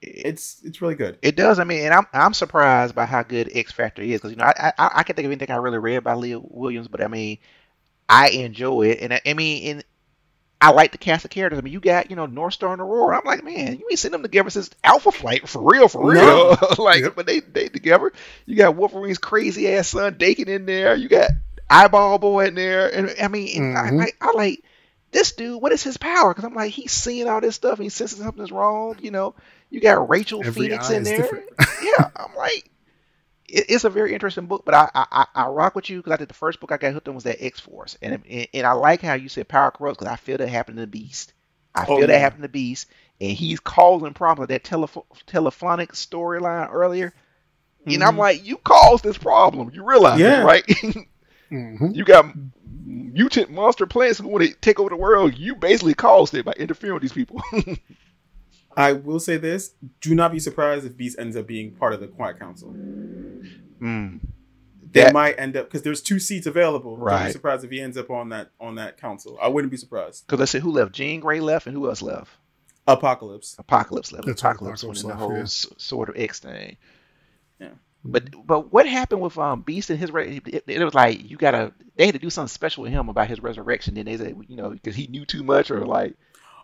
It's really good. It does. I mean, and I'm surprised by how good X-Factor is, because, you know, I can't think of anything I really read by Leah Williams, but I mean, I enjoy it, and I like the cast of characters. I mean, you got, you know, North Star and Aurora. I'm like, man, you ain't seen them together since Alpha Flight, for real. Like, but they together. You got Wolverine's crazy ass son Dakin in there. You got Eyeball Boy in there, and I mean, mm-hmm. I like this dude. What is his power? Because I'm like, he's seeing all this stuff and he senses something's wrong. You know, you got Rachel Phoenix in there. Yeah, I'm like, it's a very interesting book, but I rock with you, because I did the first book I got hooked on was that X-Force, and I like how you said power corrupts, because I feel that happened to the Beast. That happened to the Beast, and he's causing problems. That telephonic storyline earlier, mm-hmm. and I'm like, you caused this problem. You realize it, right? mm-hmm. You got mutant monster plants who want to take over the world. You basically caused it by interfering with these people. I will say this: do not be surprised if Beast ends up being part of the Quiet Council. They might end up, because there's 2 seats available. Right. Don't be surprised if he ends up on that council. I wouldn't be surprised. Because let's see who left. Jean Grey left, and who else left? Apocalypse left. Apocalypse left, the whole Sword of X thing. Yeah. But what happened with Beast and his? It was like they had to do something special with him about his resurrection. Then they said, you know, because he knew too much, or like.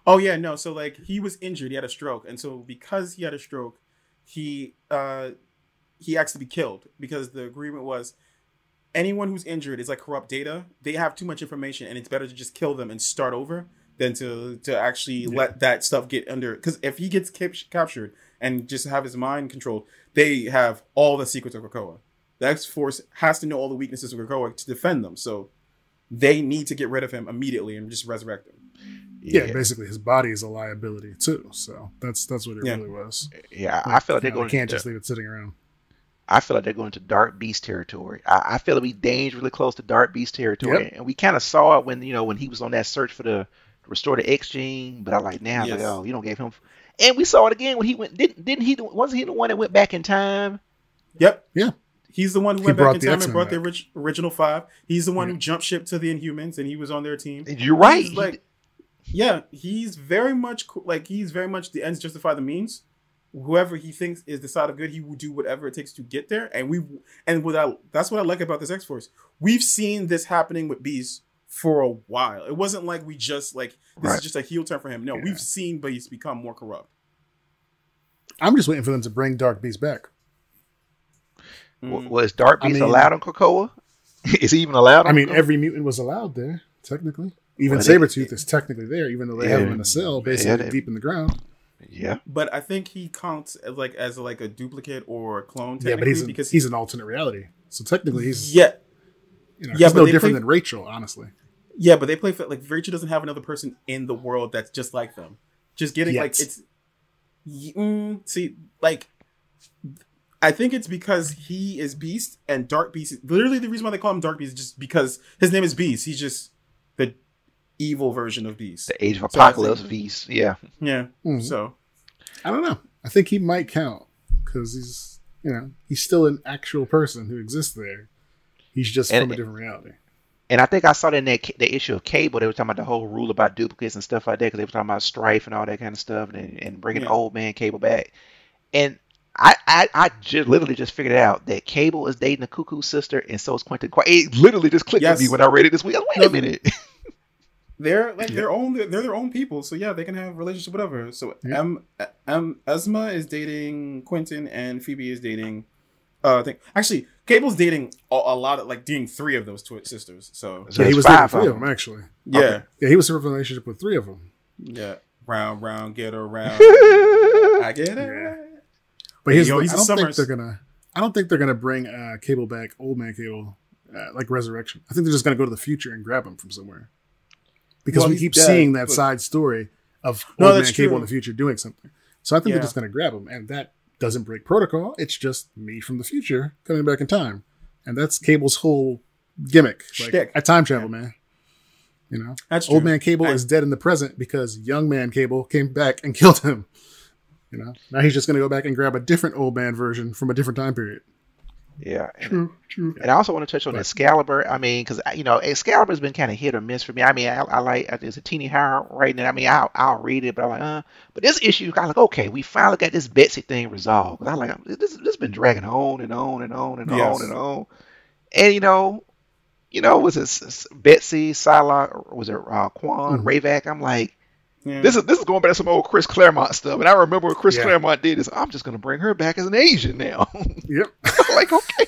Oh yeah, no. So like he was injured, he had a stroke, and so because he had a stroke, he asked to be killed, because the agreement was anyone who's injured is like corrupt data. They have too much information, and it's better to just kill them and start over than to actually let that stuff get under. Because if he gets captured and just have his mind controlled, they have all the secrets of Krakoa. The X-Force has to know all the weaknesses of Krakoa to defend them. So they need to get rid of him immediately and just resurrect him. Yeah, basically his body is a liability too. So that's what it really was. Yeah, I feel like they can't just leave it sitting around. I feel like they're going to Dark Beast territory. I feel it'll be dangerously close to Dark Beast territory, and we kind of saw it when he was on that search for the restore the X gene. But I'm like, oh, you don't give him. And we saw it again when he went. Didn't he? Wasn't he the one that went back in time? Yep. Yeah. He's the one who went back in time and brought the original 5. He's the one who jumped ship to the Inhumans, and he was on their team. You're right. He's very much the ends justify the means. Whoever he thinks is the side of good, he will do whatever it takes to get there. That's what I like about this X-Force. We've seen this happening with Beast for a while. It wasn't like we just is just a heel turn for him. No, we've seen Beast become more corrupt. I'm just waiting for them to bring Dark Beast back. Well, is Dark Beast allowed on Krakoa? Is he even allowed? Every mutant was allowed there technically. Even Sabretooth is technically there, even though they have him in a cell, basically deep in the ground. Yeah, but I think he counts as a duplicate or a clone. Yeah, but because he's an alternate reality, so technically he's he's no different than Rachel, honestly. Yeah, but they play Rachel doesn't have another person in the world that's just like them. Just getting I think it's because he is Beast and Dark Beast. Literally, the reason why they call him Dark Beast is just because his name is Beast. He's just the evil version of Beast. The Age of Apocalypse Beast. Yeah. Yeah. Mm-hmm. So I don't know. I think he might count because he's you know, he's still an actual person who exists there. He's just from a different reality. And I think I saw that in the issue of Cable, they were talking about the whole rule about duplicates and stuff like that, because they were talking about Strife and all that kind of stuff, and bringing old man Cable back. And I just literally just figured out that Cable is dating the Cuckoo sister, and so is Quentin. It literally just clicked with me when I read it this week. I was, wait a minute. They're like they're their own people, so yeah, they can have a relationship, whatever. So Esma is dating Quentin, and Phoebe is dating. I think actually Cable's dating a lot of like dating three of those sisters. So he was dating three of them actually. Yeah, okay. Yeah, he was in a relationship with three of them. Yeah, round, get around. I get it. Yeah. But here's I don't think they're gonna bring Cable back, old man Cable, like Resurrection. I think they're just gonna go to the future and grab him from somewhere. Because we keep seeing that side story of old man Cable in the future doing something. So I think they're just gonna grab him, and that doesn't break protocol. It's just me from the future coming back in time, and that's Cable's whole gimmick. Like, I time travel, man. You know, that's old man Cable is dead in the present because young man Cable came back and killed him. You know, now he's just going to go back and grab a different old man version from a different time period. Yeah, true. And I also want to touch on Excalibur. I mean, because you know, Excalibur has been kind of hit or miss for me. I mean, I like there's a teeny higher right now. I mean, I'll read it, but I'm like, But this issue, I'm like, okay, we finally got this Betsy thing resolved. Because I like this been dragging on and on and on and on and on. And you know, was it Betsy, Psylocke, was it Quan, Ravak? I'm like. Yeah. This is going back to some old Chris Claremont stuff, and I remember when Chris Claremont did this. I'm just going to bring her back as an Asian now. Yep. Like okay,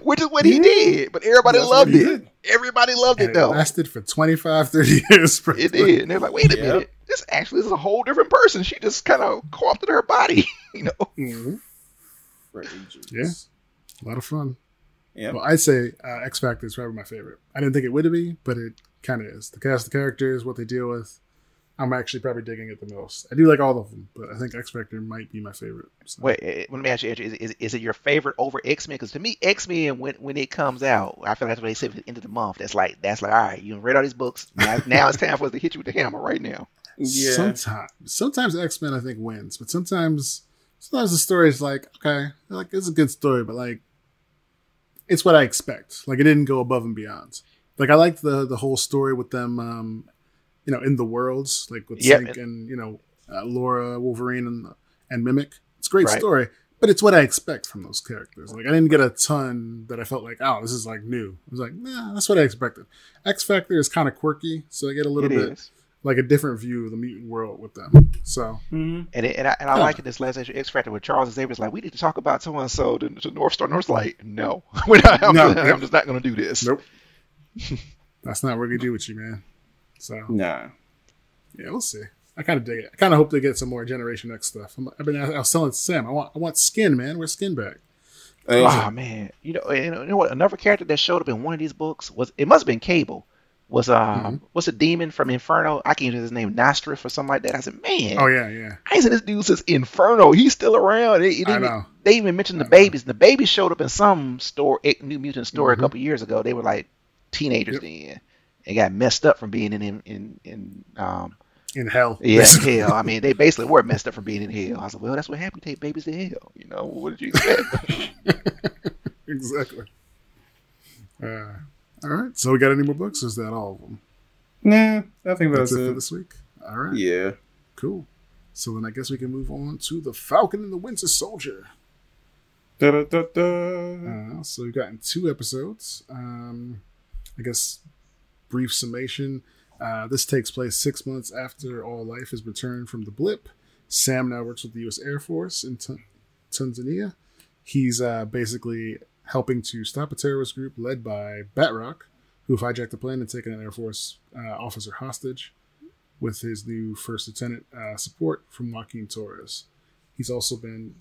which is what he did, but everybody loved it. Everybody loved it though. It lasted for 25-30 years. It did, and they're like, wait a minute, this is a whole different person. She just kind of co-opted her body, you know. Mm-hmm. Yeah, a lot of fun. Yeah. Well, I'd say X Factor is probably my favorite. I didn't think it would be, but it kind of is. The cast, the characters, what they deal with. I'm actually probably digging it the most. I do like all of them, but I think X-Factor might be my favorite. So. Wait, let me ask you, is it your favorite over X-Men? Because to me, X-Men, when it comes out, I feel like that's what they say at the end of the month. That's like, all right, you read all these books. Now it's time for us to hit you with the hammer right now. Yeah. Sometimes X-Men, I think, wins. But sometimes the story is like, okay, like it's a good story, but like it's what I expect. Like it didn't go above and beyond. Like I liked the whole story with them you know, in the worlds, like with Sync and, you know, Laura, Wolverine, and Mimic. It's a great story, but it's what I expect from those characters. Like, I didn't get a ton that I felt like, oh, this is, like, new. I was like, nah, that's what I expected. X-Factor is kind of quirky, so I get a little bit, like, a different view of the mutant world with them. So, And I like in this last issue, X-Factor with Charles and Xavier's like, we need to talk about so-and-so to North Star. North's like, no. I'm just not going to do this. Nope. That's not what we do with you, man. So yeah, we'll see. I kind of dig it. I kind of hope they get some more Generation X stuff. I was telling Sam, I want Skin, man. We're Skin back. Man, you know what? Another character that showed up in one of these books must have been Cable. Was a demon from Inferno? I can't use his name, Nostris or something like that. I said, man, I ain't seen this dude since Inferno. He's still around. They even mentioned the babies. And the babies showed up in some New Mutant story a couple years ago. They were like teenagers then. It got messed up from being in hell. Yeah, hell. I mean, they basically were messed up from being in hell. I was like, well, that's what happened. Take babies to hell. You know, what did you expect? Exactly. All right. So we got any more books? Or is that all of them? Nah, I think that's it for this week. All right. Yeah. Cool. So then I guess we can move on to The Falcon and the Winter Soldier. So we've gotten 2 episodes. I guess... brief summation. This takes place 6 months after All Life has returned from the blip. Sam now works with the U.S. Air Force in Tanzania. He's basically helping to stop a terrorist group led by Batroc, who hijacked the plane and taken an Air Force officer hostage with his new first lieutenant support from Joaquin Torres. He's also been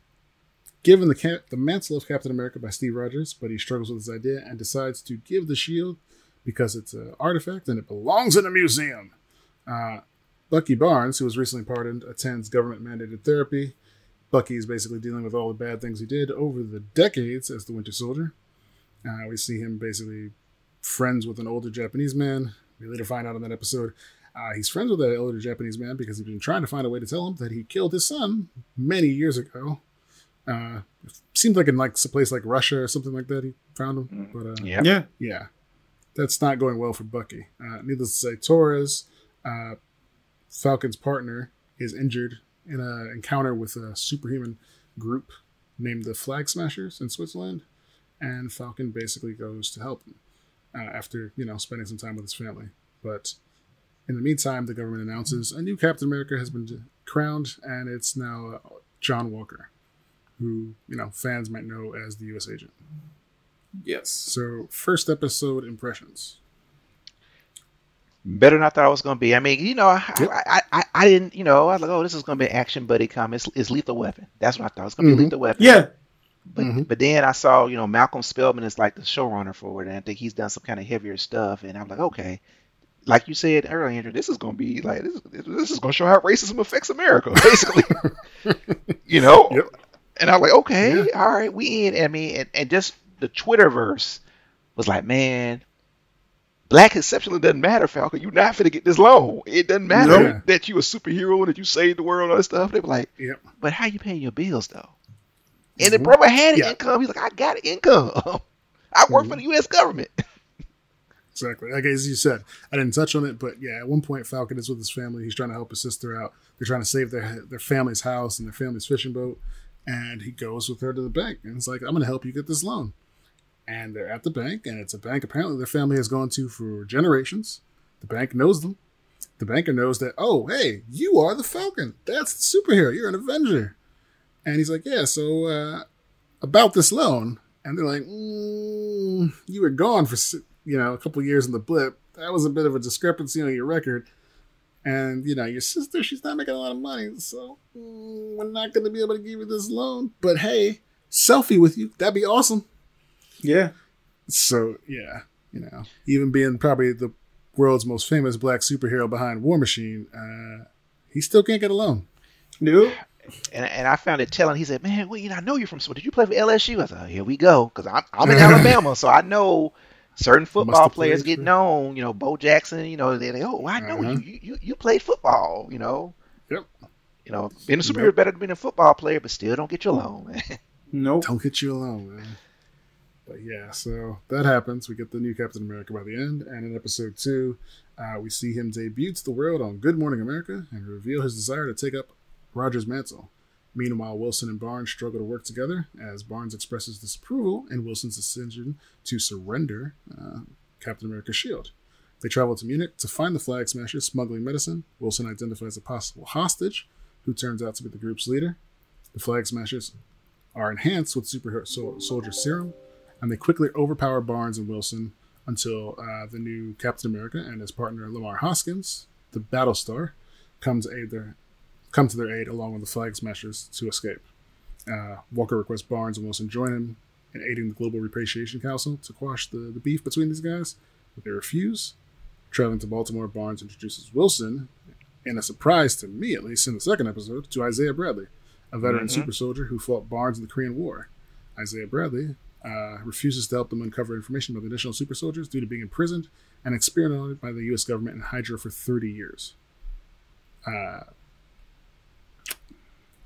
given the mantle of Captain America by Steve Rogers, but he struggles with his idea and decides to give the shield because it's an artifact and it belongs in a museum. Bucky Barnes, who was recently pardoned, attends government-mandated therapy. Bucky is basically dealing with all the bad things he did over the decades as the Winter Soldier. We see him basically friends with an older Japanese man. We later find out in that episode he's friends with that older Japanese man because he's been trying to find a way to tell him that he killed his son many years ago. It seemed like in like some place like Russia or something like that he found him. But yeah, that's not going well for Bucky. Needless to say, Torres, Falcon's partner, is injured in an encounter with a superhuman group named the Flag Smashers in Switzerland, and Falcon basically goes to help him after spending some time with his family. But in the meantime, the government announces a new Captain America has been crowned, and it's now John Walker, who fans might know as the U.S. agent. Yes. So, first episode impressions. Better than I thought I was going to be. I mean, I didn't, I was like, oh, this is going to be an action buddy comedy. It's Lethal Weapon. That's what I thought. It's going to be Lethal Weapon. Yeah. But but then I saw, Malcolm Spellman is like the showrunner for it, and I think he's done some kind of heavier stuff. And I'm like, okay, like you said earlier, Andrew, this is going to be like this is going to show how racism affects America, basically. Yep. And I was like, okay, all right, we in. I mean, and just the Twitterverse was like, man. Black exceptionally doesn't matter, Falcon. You're not finna get this low. It doesn't matter that you a superhero and that you saved the world and all that stuff. They were like, but how you paying your bills, though? And the brother had an income. He's like, I got an income. I work for the U.S. government. Exactly. Like as you said, I didn't touch on it, but yeah, at one point, Falcon is with his family. He's trying to help his sister out. They're trying to save their family's house and their family's fishing boat. And he goes with her to the bank. And it's like, I'm going to help you get this loan. And they're at the bank, and it's a bank apparently their family has gone to for generations. The bank knows them. The banker knows that, oh, hey, you are the Falcon. That's the superhero. You're an Avenger. And he's like, yeah, so about this loan. And they're like, you were gone for, a couple of years in the blip. That was a bit of a discrepancy on your record. And, your sister, she's not making a lot of money. So we're not going to be able to give you this loan. But, hey, selfie with you. That'd be awesome. Yeah. So, even being probably the world's most famous black superhero behind War Machine, he still can't get a loan. No. And I found it telling. He said, man, well, I know you're from school. Did you play for LSU? I said, oh, here we go. Because I'm in Alabama, so I know certain football players get known. Bo Jackson, they're like, oh, I know you played football, Yep. Being a superhero is better than being a football player, but still don't get your loan, man. Nope. Don't get you a loan, man. But yeah, so that happens. We get the new Captain America by the end. And in episode 2, we see him debut to the world on Good Morning America and reveal his desire to take up Roger's mantle. Meanwhile, Wilson and Barnes struggle to work together as Barnes expresses disapproval in Wilson's decision to surrender Captain America's shield. They travel to Munich to find the Flag Smashers smuggling medicine. Wilson identifies a possible hostage who turns out to be the group's leader. The Flag Smashers are enhanced with super soldier serum. And they quickly overpower Barnes and Wilson until the new Captain America and his partner Lamar Hoskins, the Battlestar, come to their aid along with the Flag Smashers to escape. Walker requests Barnes and Wilson join him in aiding the Global Repatriation Council to quash the beef between these guys, but they refuse. Traveling to Baltimore, Barnes introduces Wilson, in a surprise to me at least in the second episode, to Isaiah Bradley, a veteran super soldier who fought Barnes in the Korean War. Isaiah Bradley refuses to help them uncover information about the additional super soldiers due to being imprisoned and experimented by the U.S. government and Hydra for 30 years. I'm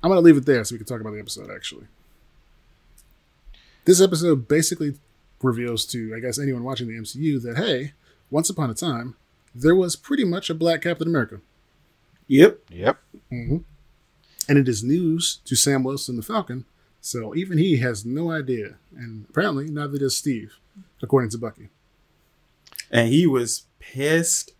going to leave it there so we can talk about the episode, actually. This episode basically reveals to, I guess, anyone watching the MCU that, hey, once upon a time, there was pretty much a black Captain America. Yep. Mm-hmm. And it is news to Sam Wilson the Falcon. So even he has no idea. And apparently neither does Steve, according to Bucky. And he was pissed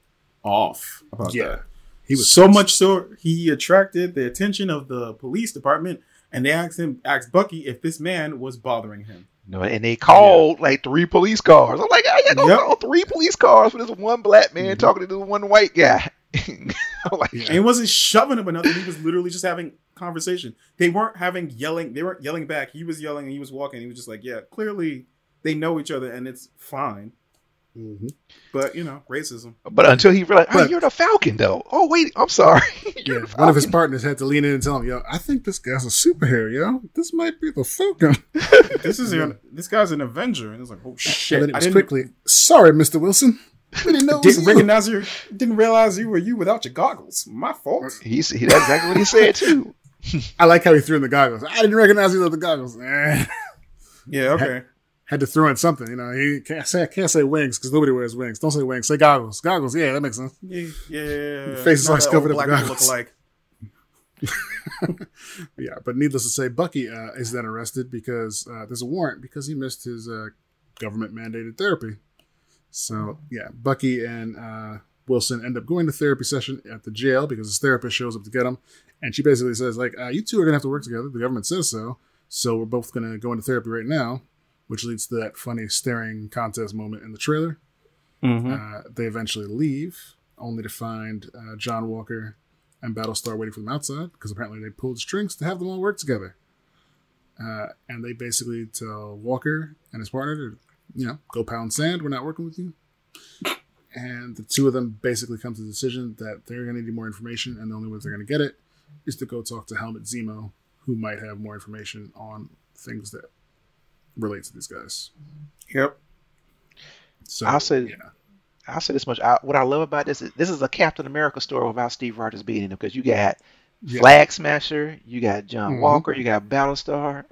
off about that. He was so pissed. Much so he attracted the attention of the police department, and they asked Bucky if this man was bothering him. No, and they called like 3 police cars. I'm like, I ain't gonna call 3 police cars for this one black man talking to this one white guy. And he wasn't shoving him or nothing. He was literally just having conversation. They weren't yelling back. He was yelling and he was walking. He was just like, yeah, clearly they know each other and it's fine. Mm-hmm. But racism. But until he realized, oh, you're the Falcon, though. Oh wait, I'm sorry. One of his partners had to lean in and tell him, yo, I think this guy's a superhero. Yo, this might be the Falcon. This guy's an Avenger, and it's like, oh shit! And then it was quickly, sorry, Mr. Wilson. We didn't know. Didn't realize you were you without your goggles. My fault. That's exactly what he said too. I like how he threw in the goggles. I didn't recognize these other goggles. Yeah, okay. Had to throw in something, you know. He can't say wings because nobody wears wings. Don't say wings. Say goggles. Goggles. Yeah, that makes sense. Yeah. Your face is always covered up in goggles. Look like. Yeah, but needless to say, Bucky is then arrested because there's a warrant because he missed his government mandated therapy. So yeah, Bucky and Wilson end up going to therapy session at the jail because his therapist shows up to get him, and she basically says like, "You two are gonna have to work together. The government says so. So we're both gonna go into therapy right now," which leads to that funny staring contest moment in the trailer. Mm-hmm. They eventually leave, only to find John Walker and Battlestar waiting for them outside because apparently they pulled strings to have them all work together. And they basically tell Walker and his partner to, you know, go pound sand. We're not working with you. And the two of them basically come to the decision that they're going to need more information, and the only way they're going to get it is to go talk to Helmut Zemo, who might have more information on things that relate to these guys. Yep. So I'll say this much. What I love about this is a Captain America story without Steve Rogers beating him, because you got Flag Smasher, you got John Walker, you got Battlestar,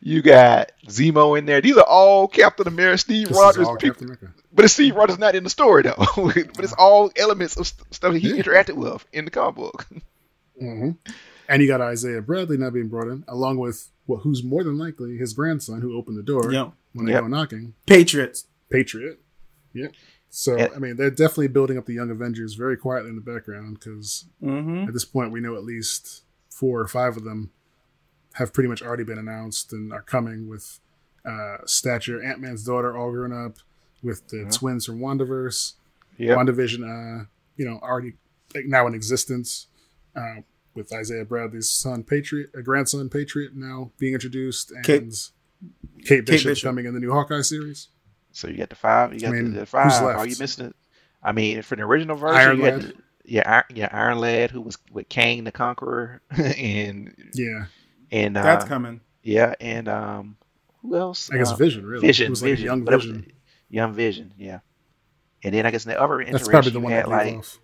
you got Zemo in there. These are all Captain America, Steve Rogers. But it's Steve Rogers not in the story though. But it's all elements of stuff he interacted with in the comic book. Mm-hmm. And you got Isaiah Bradley not being brought in, along with who's more than likely his grandson who opened the door when they go knocking. Patriot. Yep. So, I mean, they're definitely building up the Young Avengers very quietly in the background because at this point we know at least 4 or 5 of them have pretty much already been announced and are coming with stature. Ant-Man's daughter all grown up with the twins from WandaVerse. Yep. WandaVision, already now in existence. With Isaiah Bradley's grandson Patriot now being introduced, and Kate Bishop coming in the new Hawkeye series. So you got the 5. You got the 5. Who's left? Are you missing it? I mean, for the original version, Iron Lad, who was with Kang the Conqueror, and that's coming. Yeah, and who else? I guess Vision, really. Vision, it was like Vision, young Vision, yeah. And then I guess in the other that's probably the one that like. Off.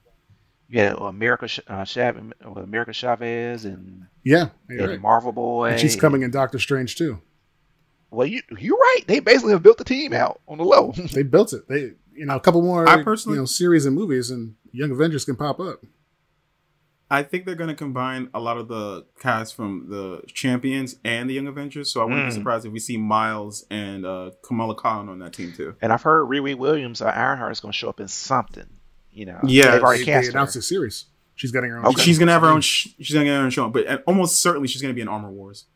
Yeah, America Chavez and Marvel Boy. And she's coming in Doctor Strange too. Well, you're right. They basically have built the team out on the low. They built it. They a couple more series and movies, and Young Avengers can pop up. I think they're going to combine a lot of the cast from the Champions and the Young Avengers, so I wouldn't be surprised if we see Miles and Kamala Khan on that team too. And I've heard Riri Williams or Ironheart is going to show up in something. They've already cast. They announced the series. She's getting her own. Okay. She's gonna have her own. She's gonna get her own show, but almost certainly she's gonna be in Armor Wars,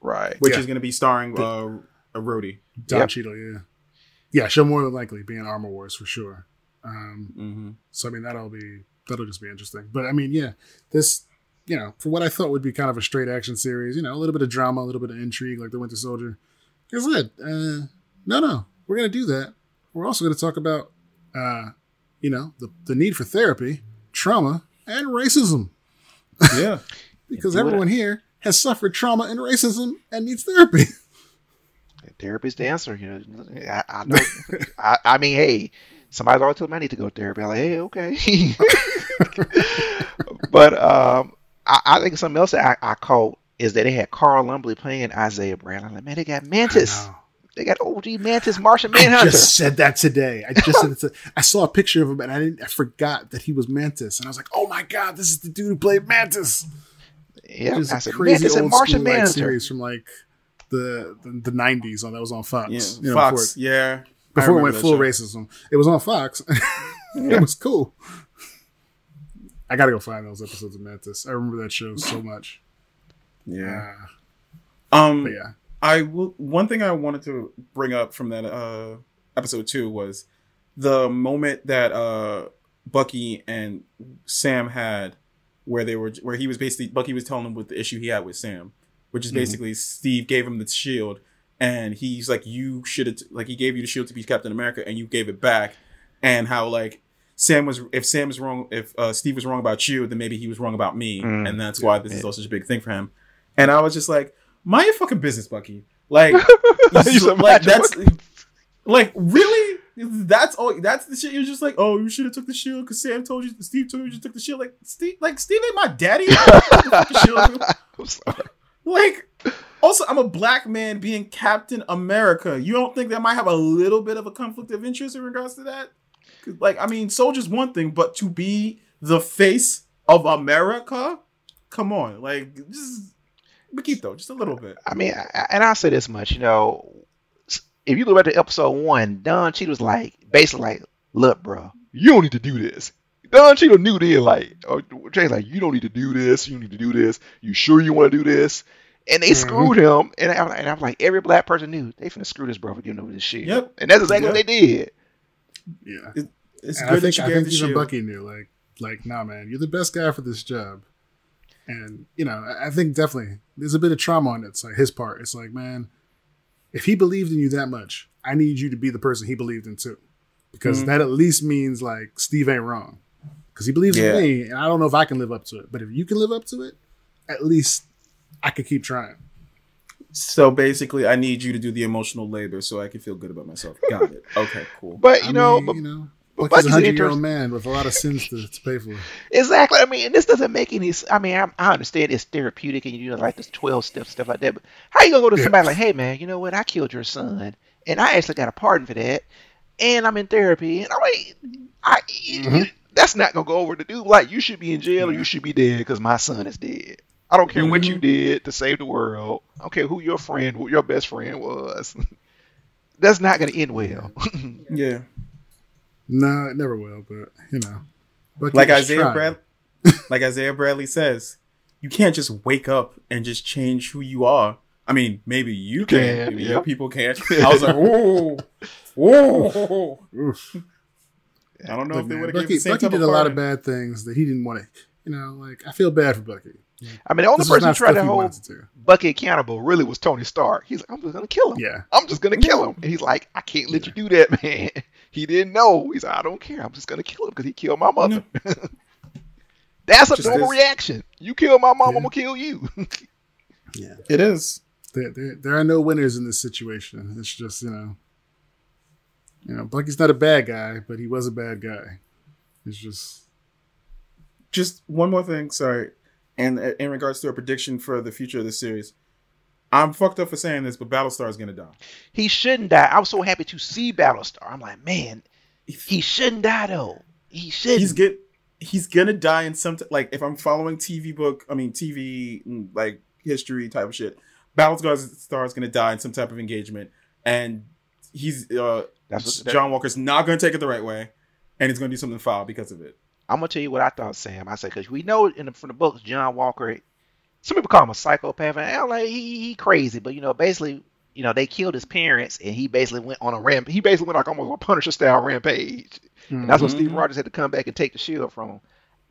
right? Which is gonna be starring a Rhodey, Don Cheadle. Yeah, she'll more than likely be in Armor Wars for sure. So I mean, that'll just be interesting. But I mean, this for what I thought would be kind of a straight action series, a little bit of drama, a little bit of intrigue, like the Winter Soldier. Guess what? No, we're gonna do that. We're also gonna talk about. The need for therapy, trauma, and racism. Yeah. Because everyone here has suffered trauma and racism and needs therapy. Therapy's the answer. I know. I mean, hey, somebody's always told me I need to go to therapy. I'm like, hey, okay. But I think something else that I caught is that they had Carl Lumbly playing Isaiah Bradley. I'm like, man, they got Mantis. They got OG Mantis, Martian Manhunter. I just said that today. I saw a picture of him and I forgot that he was Mantis, and I was like, "Oh my god, this is the dude who played Mantis." Yeah, I said crazy Mantis and Martian Manhunter series from like the 90s. That was on Fox. Yeah, Fox. Before it went full racism, it was on Fox. It was cool. I gotta go find those episodes of Mantis. I remember that show so much. Yeah. But yeah. One thing I wanted to bring up from that episode 2 was the moment that Bucky and Sam had, where he was basically Bucky was telling him what the issue he had with Sam, which is basically Steve gave him the shield, and he's like, you should have he gave you the shield to be Captain America and you gave it back, and how like if Steve was wrong about you, then maybe he was wrong about me, and that's why this is also such a big thing for him. And I was just like, mind your fucking business, Bucky. Like, really? That's all. That's the shit. You're just like, oh, you should have took the shield because Sam told you. Steve told you to took the shield. Like Steve, ain't my daddy. I'm sorry. Like, also, I'm a black man being Captain America. You don't think that might have a little bit of a conflict of interest in regards to that? Like, I mean, soldier's one thing, but to be the face of America, come on, like, just Mikito, just a little bit. I mean, and I'll say this much, you know. If you go back to episode 1, Don Cheadle was like, basically like, look, bro, you don't need to do this. Don Cheadle knew then, like, Jay's like, you don't need to do this. You need to do this. You sure you want to do this? And they screwed him. And I'm like, every black person knew they finna screw this bro for giving over this shit. Yep. And that's exactly what they did. Yeah. It's good that you gave the shield. Bucky knew, like, nah, man, you're the best guy for this job. And, you know, I think definitely there's a bit of trauma on it. It's like his part. It's like, man, if he believed in you that much, I need you to be the person he believed in too. Because that at least means like Steve ain't wrong. Because he believes in me and I don't know if I can live up to it. But if you can live up to it, at least I could keep trying. So basically I need you to do the emotional labor so I can feel good about myself. Got it. Okay, cool. But you know, Bucky's a 100-year-old man with a lot of sins to pay for. Exactly. I mean, this doesn't make any sense. I mean, I understand it's therapeutic and you know, like this 12-step stuff like that. But how you going to go to somebody like, hey, man, you know what? I killed your son and I actually got a pardon for that. And I'm in therapy. And I'm like, that's not going to go over the dude. Like, you should be in jail or you should be dead because my son is dead. I don't care what you did to save the world. I don't care who your friend, who your best friend was. That's not going to end well. Yeah. No, it never will, but, you know. Like Isaiah Bradley says, you can't just wake up and just change who you are. I mean, maybe you can. Maybe other people can. I was like, whoa. I don't know if they would have given the same Bucky did a lot of bad things that he didn't want to, you know, like, I feel bad for Bucky. I mean, the only person who tried to hold Bucky accountable really was Tony Stark. He's like, I'm just going to kill him. Yeah. I'm just going to kill him. And he's like, I can't let you do that, man. He didn't know. He's like, I don't care. I'm just going to kill him because he killed my mother. No. That's a normal reaction. You kill my mom, I'm going to kill you. Yeah. It is. There are no winners in this situation. It's just, you know, Bucky's not a bad guy, but he was a bad guy. It's just. Just one more thing. Sorry. And in regards to a prediction for the future of the series, I'm fucked up for saying this, but Battlestar is going to die. He shouldn't die. I was so happy to see Battlestar. I'm like, man, he shouldn't die, though. He shouldn't. He's going to die in some... like, if I'm following TV like history type of shit, Battlestar is going to die in some type of engagement. And he's... John Walker's not going to take it the right way. And he's going to do something foul because of it. I'm going to tell you what I thought, Sam. I said, because we know from the books, John Walker, some people call him a psychopath. And I'm like, he crazy. But, you know, basically, you know, they killed his parents and he basically went on a rampage. He basically went like almost a Punisher-style rampage. Mm-hmm. And that's when Steve Rogers had to come back and take the shield from him.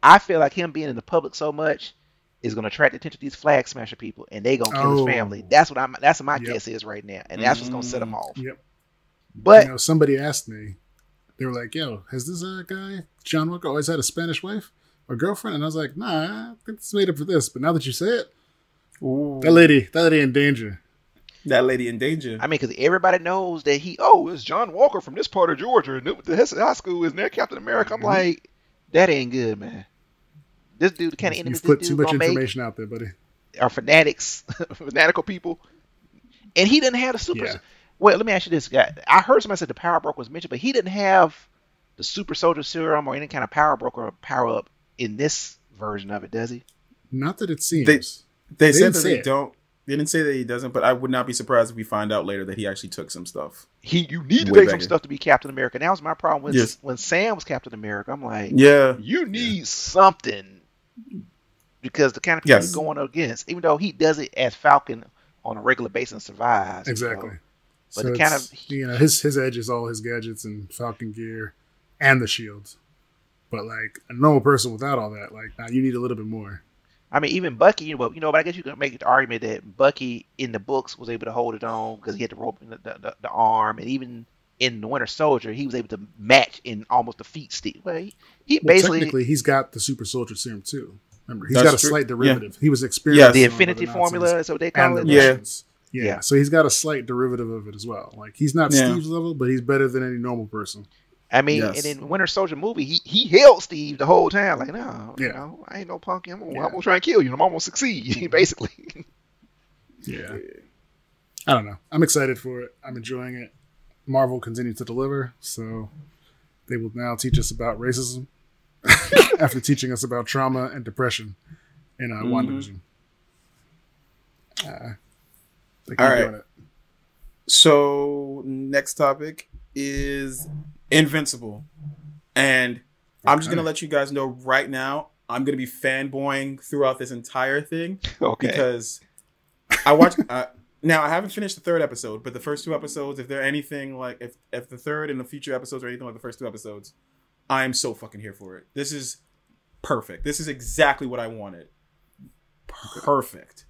I feel like him being in the public so much is going to attract the attention of these flag smasher people and they going to kill his family. That's what my guess is right now. And that's what's going to set them off. Yep. But you know, somebody asked me. They were like, yo, has this guy, John Walker, always had a Spanish wife or girlfriend? And I was like, nah, I think it's made up for this. But now that you say it, ooh. That lady in danger. That lady in danger. I mean, because everybody knows that it's John Walker from this part of Georgia. And the Hesse High School is near Captain America. I'm like, that ain't good, man. This dude, the kind of enemies this dude You've put too much information out there, buddy. Are fanatics, fanatical people. And he didn't have a super... Yeah. Well, let me ask you this, guy. I heard somebody said the power broker was mentioned, but he didn't have the super soldier serum or any kind of power broker or power up in this version of it, does he? Not that it seems. They said that they don't. They didn't say that he doesn't, but I would not be surprised if we find out later that he actually took some stuff. You need to take some stuff to be Captain America. That was my problem when Sam was Captain America. I'm like, you need something because the kind of people you're going up against, even though he does it as Falcon on a regular basis and survives. Exactly. So. But so the kind of his edge is all his gadgets and Falcon gear and the shields. But like a normal person without all that, like now you need a little bit more. I mean, even Bucky, but I guess you can make the argument that Bucky in the books was able to hold it on because he had the rope in the arm, and even in the Winter Soldier, he was able to match and almost defeat Steve. Well, technically he's got the Super Soldier Serum too. Remember, he's got a slight derivative. He was experiencing the Infinity Formula, so they call it. Yeah. So he's got a slight derivative of it as well. Like, he's not Steve's level, but he's better than any normal person. I mean, and in Winter Soldier movie, he held Steve the whole time. Like, no, you know, I ain't no punk. I'm gonna try and kill you. I'm gonna succeed, basically. Yeah. I don't know. I'm excited for it. I'm enjoying it. Marvel continues to deliver, so they will now teach us about racism after teaching us about trauma and depression in WandaVision. They keep doing it. So next topic is Invincible, and I'm just gonna let you guys know right now, I'm gonna be fanboying throughout this entire thing because I watched. Now, I haven't finished the third episode, but the first two episodes, if they're anything like, if the third and the future episodes are anything like the first two episodes, I am so fucking here for it. This is perfect. This is exactly what I wanted. Perfect.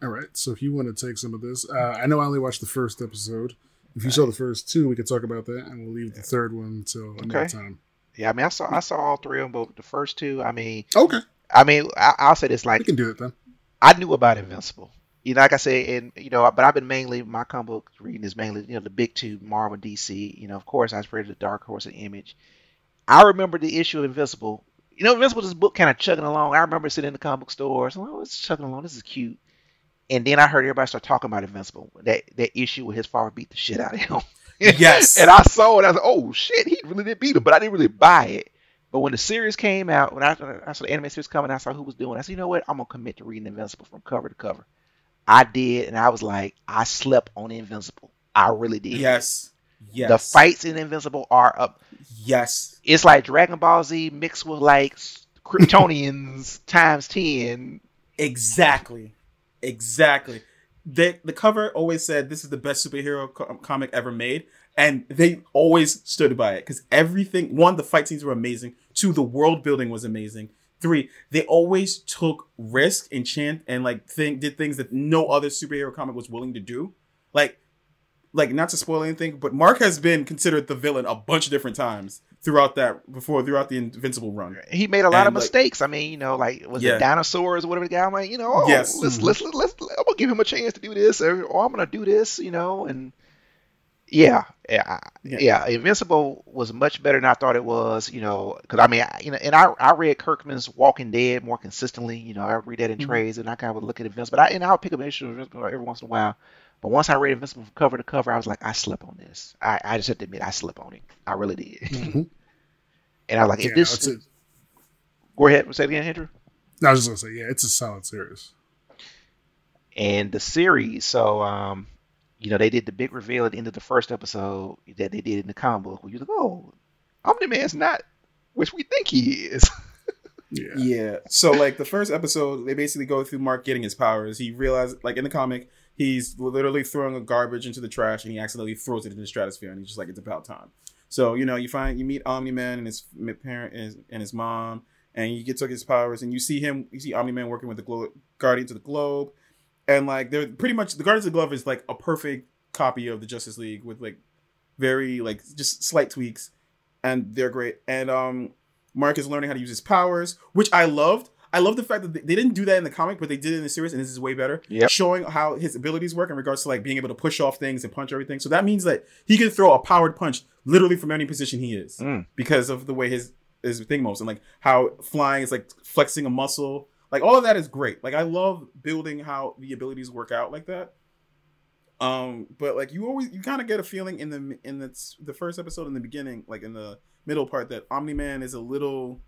All right. So if you want to take some of this, I know I only watched the first episode. If you saw the first two, we could talk about that, and we'll leave the third one until another time. Yeah, I mean, I saw all three of them, but the first two, I mean... Okay. I mean, I'll say this, like... We can do it, then. I knew about Invincible. You know, like I said, and you know, but I've been mainly, my comic book reading is mainly, you know, the big two, Marvel, DC. You know, of course, I was reading the Dark Horse and Image. I remember the issue of Invincible. You know, Invincible is this book kind of chugging along. I remember sitting in the comic book store. So, oh, it's chugging along. This is cute. And then I heard everybody start talking about Invincible. That issue where his father beat the shit out of him. Yes. And I saw it. I was like, oh shit, he really did beat him. But I didn't really buy it. But when the series came out, when I saw the anime series coming, I saw who was doing it. I said, you know what? I'm gonna commit to reading Invincible from cover to cover. I did, and I was like, I slept on Invincible. I really did. Yes. The fights in Invincible are up. Yes. It's like Dragon Ball Z mixed with like Kryptonians times 10. Exactly. The cover always said, this is the best superhero comic ever made. And they always stood by it. Because everything, one, the fight scenes were amazing. Two, the world building was amazing. Three, they always took risk and chance and like did things that no other superhero comic was willing to do. Like not to spoil anything, but Mark has been considered the villain a bunch of different times throughout the Invincible run. He made a lot of mistakes. I mean, you know, like was it dinosaurs or whatever the guy? I'm like, you know, let's I'm gonna give him a chance to do this, or I'm gonna do this, you know, and Yeah. Invincible was much better than I thought it was, you know, because I mean, I read Kirkman's Walking Dead more consistently, you know, I read that in trades, and I kind of would look at Invincible, but I would pick up an issue of Invincible every once in a while, but once I read Invincible from cover to cover, I was like, I slept on this. I just have to admit, I slept on it. I really did. Mm-hmm. And I was like, go ahead, say it again, Andrew. No, I was just gonna say, it's a solid series. And the series, so, you know, they did the big reveal at the end of the first episode that they did in the comic book. Where you're like, oh, Omni-Man's not which we think he is. Yeah. So, like, the first episode, they basically go through Mark getting his powers. He realized, like, in the comic, he's literally throwing a garbage into the trash, and he accidentally throws it into the stratosphere, and he's just like, it's about time. So, you know, you meet Omni-Man and his parent and his mom, and you get took his powers, and you see Omni-Man working with the Guardians of the Globe. And, like, they're pretty much... The Guardians of the Globe is, like, a perfect copy of the Justice League with, like, very, like, just slight tweaks. And they're great. And Mark is learning how to use his powers, which I loved. I love the fact that they didn't do that in the comic, but they did it in the series, and this is way better. Yep. Showing how his abilities work in regards to, like, being able to push off things and punch everything. So that means that he can throw a powered punch literally from any position he is because of the way his thing moves. And, like, how flying is, like, flexing a muscle... Like, all of that is great. Like, I love building how the abilities work out like that. But, like, you kind of get a feeling in the first episode in the beginning, like, in the middle part, that Omni-Man is a little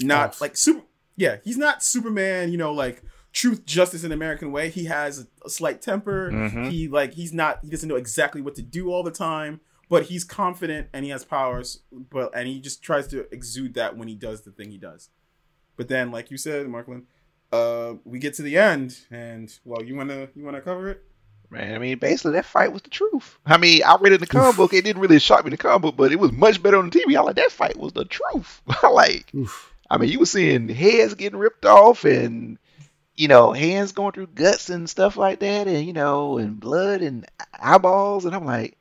not, like, super... Yeah, he's not Superman, you know, like, truth, justice, and American way. He has a slight temper. Mm-hmm. He doesn't know exactly what to do all the time. But he's confident, and he has powers. And he just tries to exude that when he does the thing he does. But then, like you said, Marklin, we get to the end, and well, you wanna cover it? Man, I mean, basically that fight was the truth. I mean, I read it in the comic book; it didn't really shock me in the comic book, but it was much better on the TV. I like that fight was the truth. I mean, you were seeing heads getting ripped off, and you know, hands going through guts and stuff like that, and you know, and blood and eyeballs, and I'm like,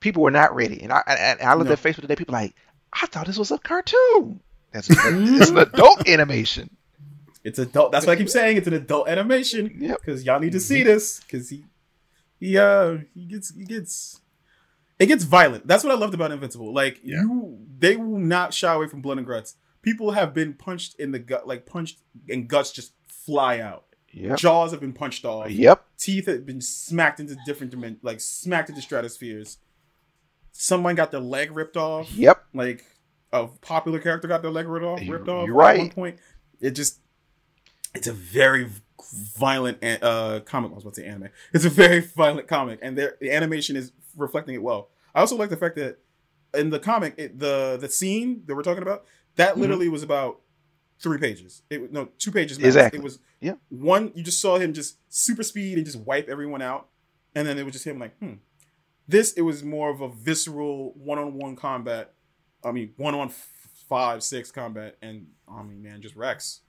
people were not ready, and I looked at Facebook today. People were like, I thought this was a cartoon. It's an adult animation. It's adult. That's what I keep saying. It's an adult animation. Because y'all need to see this. Because he, It gets violent. That's what I loved about Invincible. Like, yeah, they will not shy away from blood and guts. People have been punched in the gut, like punched and guts just fly out. Yep. Jaws have been punched off. Yep. Teeth have been smacked into different dimensions, like smacked into stratospheres. Someone got their leg ripped off. Yep. Like a popular character got their leg ripped off. You're right. At one point, it's a very violent comic. I was about to say anime. It's a very violent comic, and the animation is reflecting it well. I also like the fact that in the comic, the scene that we're talking about, that literally was about 3 pages. Two pages max. Exactly. It was one. You just saw him just super speed and just wipe everyone out, and then it was just him like, It was more of a visceral one-on-one combat. I mean, 1-on-5, 6 combat, and I mean, man, just wrecks.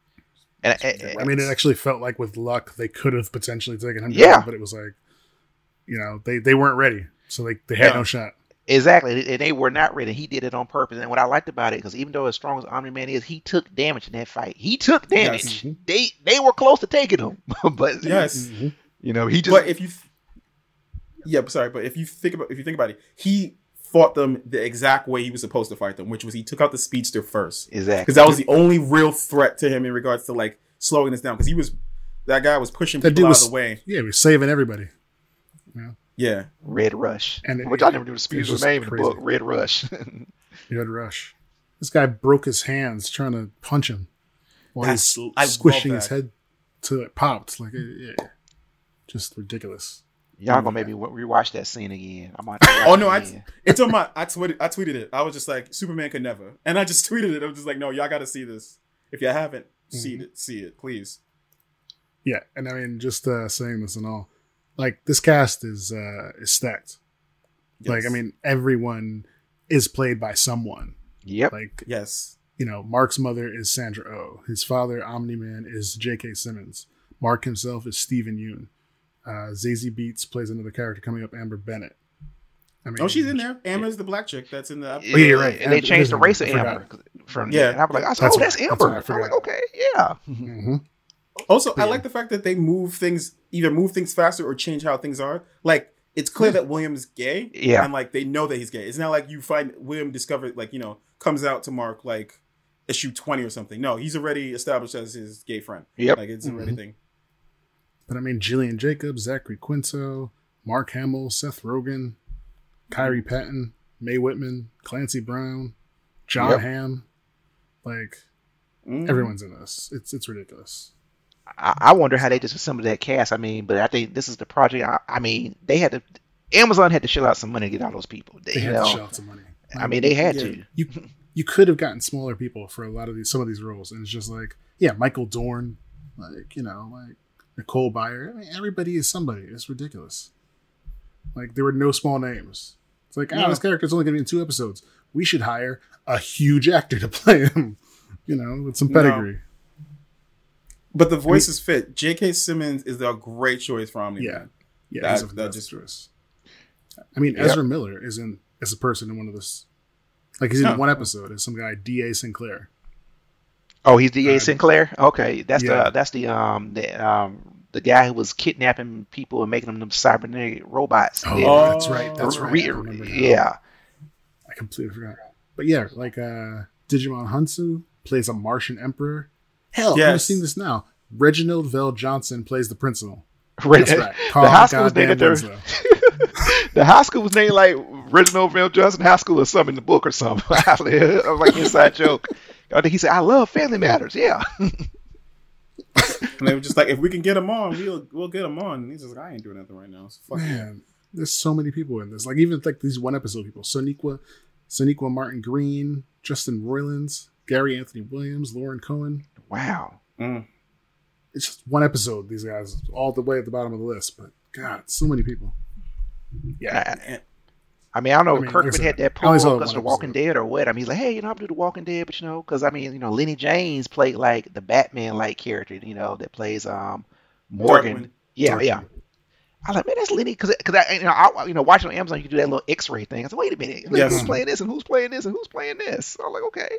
And I mean, it actually felt like with luck they could have potentially taken him down, but it was like, they weren't ready, so they had no shot. Exactly, and they were not ready. He did it on purpose, and what I liked about it, because even though as strong as Omni-Man is, he took damage in that fight. He took damage. Yes. They were close to taking him, but yes, he just. But if you think about it, he fought them the exact way he was supposed to fight them, which was he took out the speedster first. Exactly. Because that was the only real threat to him in regards to like slowing this down. Because that guy was pushing people out of the way. Yeah, he was saving everybody. Yeah. Red Rush. And which I never knew the speedster's name in the book. Red Rush. Red Rush. This guy broke his hands trying to punch him while he's squishing his head till it popped. Like, just ridiculous. Y'all gonna make me rewatch that scene again. I'm on. Oh no, it's on my. I tweeted it. I was just like, Superman could never, and I just tweeted it. I was just like, no, y'all got to see this. If you haven't seen it, see it, please. Yeah, and I mean, just saying this and all, like this cast is stacked. Yes. Like I mean, everyone is played by someone. Yep. Like yes, Mark's mother is Sandra Oh. His father, Omni-Man, is J.K. Simmons. Mark himself is Steven Yeun. Zazie Beetz plays another character coming up, Amber Bennett. I mean, she's in there. Amber's the black chick that's in the episode. Yeah, you're right. And they changed the race of Amber from and I'm like, that's Amber. I'm like, okay, yeah. Mm-hmm. Also, I like the fact that they either move things faster or change how things are. Like, it's clear that William's gay. Yeah. And like, they know that he's gay. It's not like you find William discovered, like, comes out to Mark like issue 20 or something. No, he's already established as his gay friend. Yep. Like, it's already thing. But I mean, Jillian Jacobs, Zachary Quinto, Mark Hamill, Seth Rogen, Kyrie Patton, Mae Whitman, Clancy Brown, John Hamm. Like, everyone's in this. It's ridiculous. I wonder how they just assembled that cast. I mean, but I think this is the project. I mean, Amazon had to shell out some money to get all those people. They had to shell out some money. I mean, they had to. You could have gotten smaller people for a lot of some of these roles. And it's just like, Michael Dorn, like, Nicole Byer. I mean, everybody is somebody. It's ridiculous. Like, there were no small names. It's like, this character's only going to be in 2 episodes. We should hire a huge actor to play him, with some pedigree. But the voices fit. J.K. Simmons is a great choice for Omni-Man. Yeah, that's just choice. I mean, Ezra Miller is in as a person in one of this. Like, he's in one episode as some guy, D.A. Sinclair. Oh, he's D.A. Sinclair? Okay, that's the guy who was kidnapping people and making them cybernetic robots. Oh, yeah. That's right. I completely forgot. But yeah, like Digimon Hansu plays a Martian emperor. Hell, yes. I've seen this now. Reginald Vell Johnson plays the principal. That's right. The high school was named the high school was named like Reginald Vell Johnson High School or something in the book or something. I'm like inside joke. I think he said, "I love Family Matters." Yeah, and they were just like, "If we can get him on, we'll get him on." And he's just like, "I ain't doing nothing right now." So man, there's so many people in this. Like even like these one episode people: Sonequa Martin Green, Justin Roilands, Gary Anthony Williams, Lauren Cohen. Wow, it's just one episode. These guys all the way at the bottom of the list, but God, so many people. Yeah. I mean, I don't know if Kirkman had that promo because of The Walking Dead or what. I mean, he's like, hey, I'm doing The Walking Dead, but because I mean, Lenny James played like the Batman-like character, that plays Morgan. Darkwing. Yeah. I was like, man, that's Lenny, because I watching on Amazon, you can do that little X-ray thing. I said, wait a minute, who's playing this and who's playing this and who's playing this? So I'm like, okay.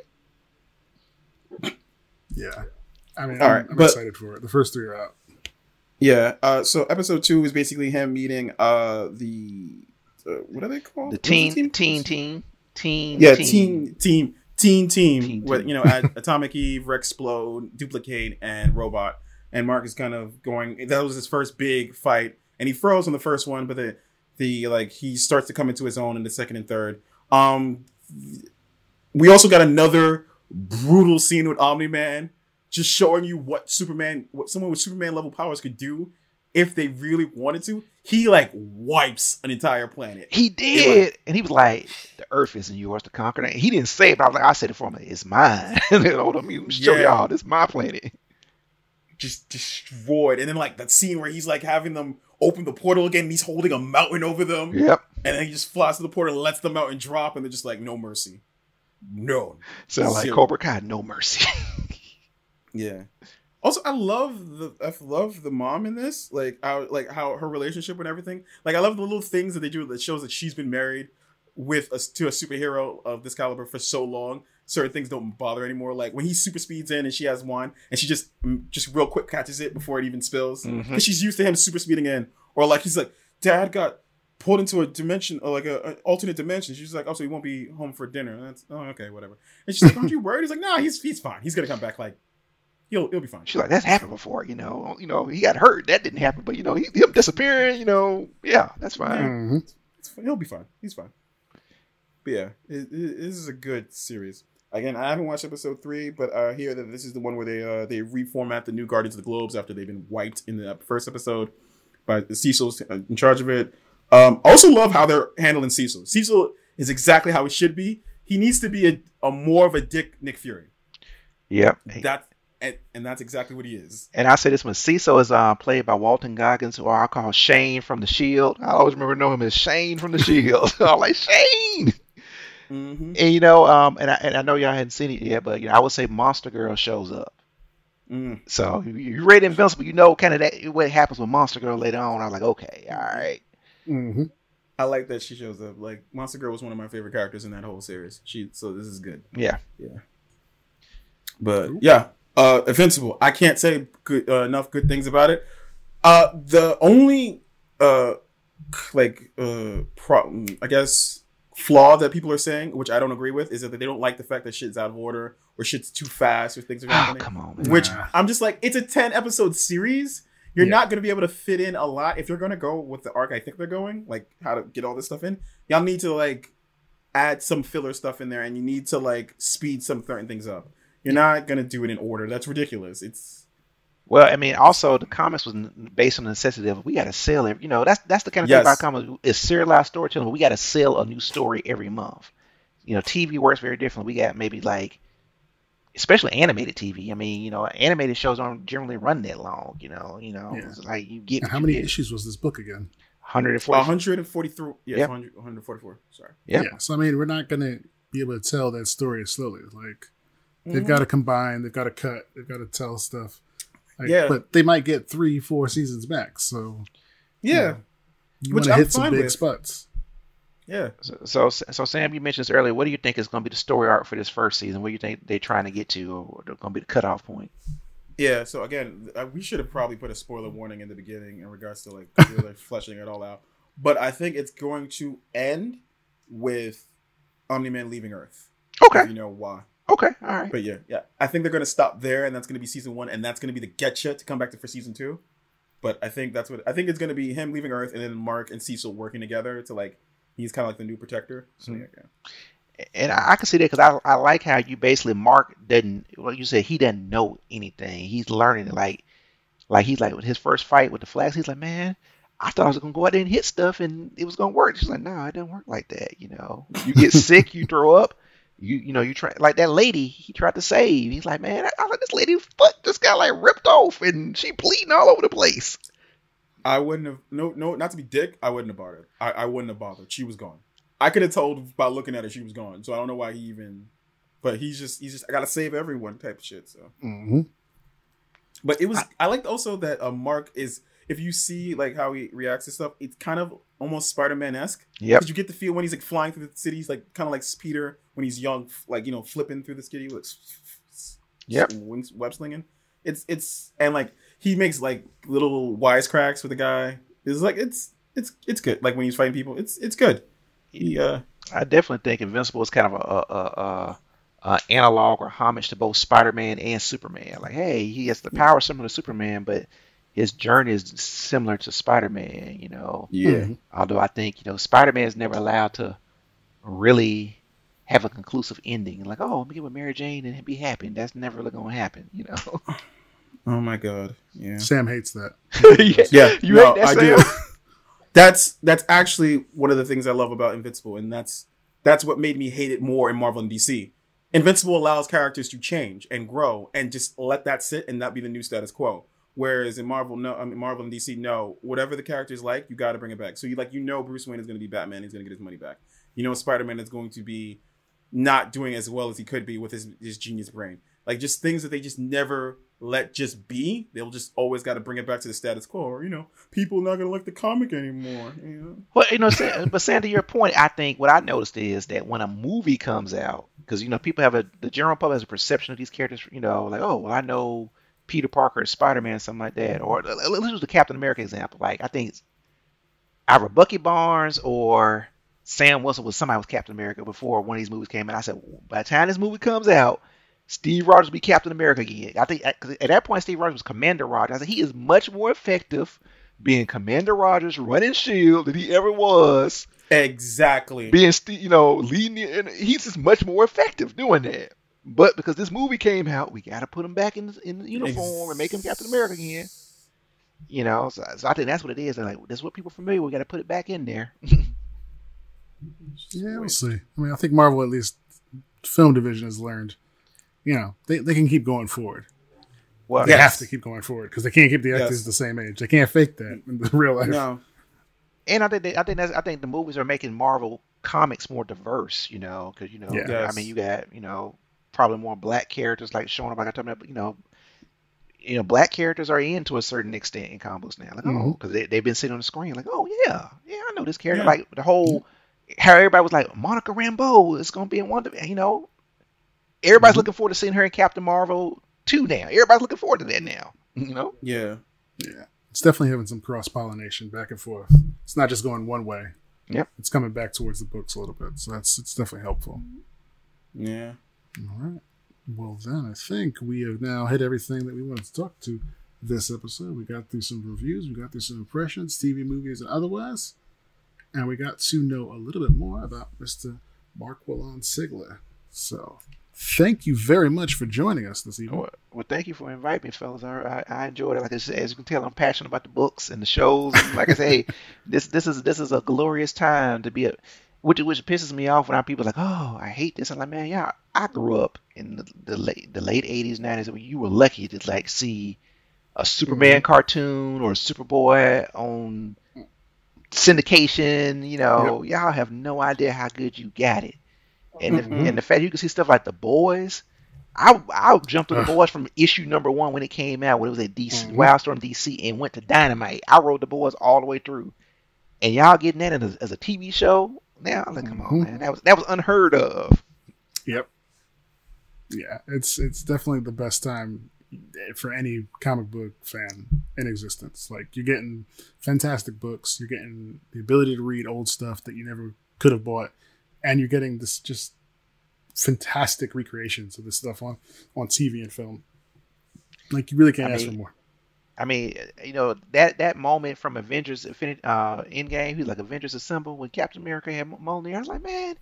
Yeah, I mean, I'm excited for it. The first 3 are out. Yeah. So episode 2 is basically him meeting what are they called? The teen team. Yeah, teen team. With, you know, Atomic Eve, Rexplode, Duplicate, and Robot. And Mark is kind of going. That was his first big fight, and he froze on the first one, but the he starts to come into his own in the second and third. We also got another brutal scene with Omni-Man, just showing you what someone with Superman level powers could do if they really wanted to. He wipes an entire planet. He did, and he was like, "The Earth isn't yours to conquer." And he didn't say it, but I said it for him. It's mine. Hold on, me show y'all. This is my planet. Just destroyed. And then that scene where he's having them open the portal again and he's holding a mountain over them. Yep. And then he just flies to the portal and lets the mountain drop, and they're just no mercy. No. Sound like Cobra Kai, no mercy. Yeah. Also, I love the mom in this. How her relationship and everything. I love the little things that they do that shows that she's been married to a superhero of this caliber for so long. Certain things don't bother anymore. When he super speeds in and she has wine, and she just real quick catches it before it even spills. Mm-hmm. 'Cause she's used to him super speeding in. Or he's Dad got pulled into a dimension, or an alternate dimension. She's oh, so he won't be home for dinner. Okay, whatever. And she's aren't you worried? He's nah, he's fine. He's gonna come back. He'll be fine. She's that's happened before. He got hurt. That didn't happen. But him disappearing. Yeah, that's fine. Mm-hmm. He'll be fine. He's fine. But yeah, this is a good series. Again, I haven't watched episode 3, but I hear that this is the one where they reformat the new Guardians of the Globes after they've been wiped in the first episode by Cecil's in charge of it. I also love how they're handling Cecil. Cecil is exactly how he should be. He needs to be a more of a dick Nick Fury. Yeah. And that's exactly what he is. And I say this one, Cecil is played by Walton Goggins, who I call Shane from The Shield. I always remember knowing him as Shane from The Shield. I'm like, Shane! Mm-hmm. And I know y'all hadn't seen it yet, but I would say Monster Girl shows up. Mm. So you read Invincible, kind of that what happens with Monster Girl later on. I was like, okay, all right. Mm-hmm. I like that she shows up. Monster Girl was one of my favorite characters in that whole series. So this is good. Yeah, yeah. But yeah, Invincible. I can't say enough good things about it. The only problem, I guess, flaw that people are saying, which I don't agree with, is that they don't like the fact that shit's out of order or shit's too fast or things are happening. Come on, man. Which I'm just it's a 10-episode series. You're not going to be able to fit in a lot. If you're going to go with the arc I think they're going, how to get all this stuff in, y'all need to add some filler stuff in there, and you need to speed some certain things up. You're not going to do it in order. That's ridiculous. Well, I mean, also the comics was based on the necessity of we got to sell every. That's the kind of thing about comics is serialized storytelling. We got to sell a new story every month. TV works very differently. We got maybe especially animated TV. I mean, animated shows don't generally run that long. Yeah. It's you get. How many issues was this book again? 144. 143. Yeah, yep. 144. Sorry. Yep. Yeah. So I mean, we're not gonna be able to tell that story slowly. They've got to combine. They've got to cut. They've got to tell stuff. But they might get 3-4 seasons back. So, you want to hit some big spots. Yeah. So, Sam, you mentioned this earlier. What do you think is going to be the story arc for this first season? What do you think they're trying to get to, or going to be the cutoff point? Yeah. So again, we should have probably put a spoiler warning in the beginning in regards to really fleshing it all out. But I think it's going to end with Omni-Man leaving Earth. Okay. You know why? Okay, all right. But yeah. I think they're going to stop there, and that's going to be season 1, and that's going to be the getcha to come back for season 2. But I think it's going to be him leaving Earth, and then Mark and Cecil working together to he's kind of the new protector. So yeah. And I can see that because I like how you basically Mark doesn't. Well, you said he doesn't know anything. He's learning. He's with his first fight with the Flax. He's like, man, I thought I was going to go out there and hit stuff, and it was going to work. She's like, no, it doesn't work like that. You get sick, you throw up. You try that lady he tried to save. He's like, man, I like this lady's foot just got ripped off and she bleeding all over the place. I wouldn't have not to be dick. I wouldn't have bothered. I wouldn't have bothered. She was gone. I could have told by looking at her she was gone. So I don't know why he even. But he's just I gotta save everyone type of shit. So. Mm-hmm. But it was I liked also that Mark is. If you see how he reacts to stuff, it's kind of almost Spider-Man-esque. Yeah. Because you get the feel when he's flying through the city, he's kind of like Peter when he's young, flipping through the city, web slinging. It's and he makes like little wisecracks with the guy. It's like it's good. Like when he's fighting people, it's good. He, I definitely think Invincible is kind of a analog or homage to both Spider-Man and Superman. Like, hey, he has the power similar to Superman, but his journey is similar to Spider-Man, you know. Yeah. Although I think, you know, Spider-Man is never allowed to really have a conclusive ending. Like, oh, I'm gonna get with Mary Jane and be happy. That's never really gonna happen, you know. Oh my God. Yeah. Sam hates that. Yeah. You hate that, Sam? I do. That's actually one of the things I love about Invincible, and that's what made me hate it more in Marvel and DC. Invincible allows characters to change and grow, and just let that sit and not be the new status quo. Whereas in Marvel, Marvel and DC, no, whatever the character's like, you got to bring it back. So you know Bruce Wayne is going to be Batman, he's going to get his money back. You know Spider-Man is going to be not doing as well as he could be with his genius brain. Like just things that they just never let just be. They'll just always got to bring it back to the status quo, or, you know, people not going to like the comic anymore. You know? Well, you know, but Sam, to your point, I think what I noticed is that when a movie comes out, because, you know, people have the general public has a perception of these characters, you know, like, oh, well, I know Peter Parker is Spider-Man, something like that. Or let's use the Captain America example. Like, I think it's either Bucky Barnes or Sam Wilson was somebody with Captain America before one of these movies came out. I said, by the time this movie comes out, Steve Rogers will be Captain America again. I think at that point, Steve Rogers was Commander Rogers. I said, he is much more effective being Commander Rogers running S.H.I.E.L.D. than he ever was. Exactly. Being, you know, leading it, and he's just much more effective doing that. But because this movie came out, we got to put him back in the uniform and make him Captain America again. You know, so I think that's what it is. They're like, that's what people are familiar with. We got to put it back in there. Yeah, we'll see. I mean, I think Marvel, at least film division, has learned, you know, they can keep going forward. Well, they have to keep going forward because they can't keep the actors the same age. They can't fake that in the real life. No. And I think the movies are making Marvel comics more diverse. You know, because you know, I mean, you got, you know, probably more black characters like showing up. Like I talking about, you know, black characters are in to a certain extent in combos now. Like, oh, because they've been sitting on the screen. Like, oh yeah, I know this character. Yeah. Like the whole how everybody was like Monica Rambeau is going to be in Wonder. You know. Everybody's looking forward to seeing her in Captain Marvel 2 now. Everybody's looking forward to that now. You know? Yeah. Yeah. It's definitely having some cross-pollination back and forth. It's not just going one way. Yep. It's coming back towards the books a little bit. So it's definitely helpful. Yeah. All right. Well, then I think we have now hit everything that we wanted to talk to this episode. We got through some reviews. We got through some impressions, TV, movies, and otherwise. And we got to know a little bit more about Mr. Mark Willon Sigler. So... thank you very much for joining us this evening. Well, thank you for inviting me, fellas. I enjoyed it. Like I said, as you can tell, I'm passionate about the books and the shows. And like I say, hey, this is a glorious time to be a, which pisses me off when people are like, oh, I hate this. I'm like, man, yeah, I grew up in the late 80s, 90s, when you were lucky to like see a Superman cartoon or a Superboy on syndication. You know, y'all have no idea how good you got it. And, and the fact you can see stuff like The Boys, I jumped on The Boys from issue number 1 when it came out, when it was at DC, Wildstorm DC, and went to Dynamite. I rode The Boys all the way through, and y'all getting that as a TV show now? Like, come on, man, that was unheard of. Yep. Yeah, it's definitely the best time for any comic book fan in existence. Like, you're getting fantastic books, you're getting the ability to read old stuff that you never could have bought. And you're getting this just fantastic recreations of this stuff on TV and film. Like, you really can't ask for more. I mean, you know, that moment from Avengers Endgame, he's like, Avengers Assemble, when Captain America had Mjolnir. I was like, man,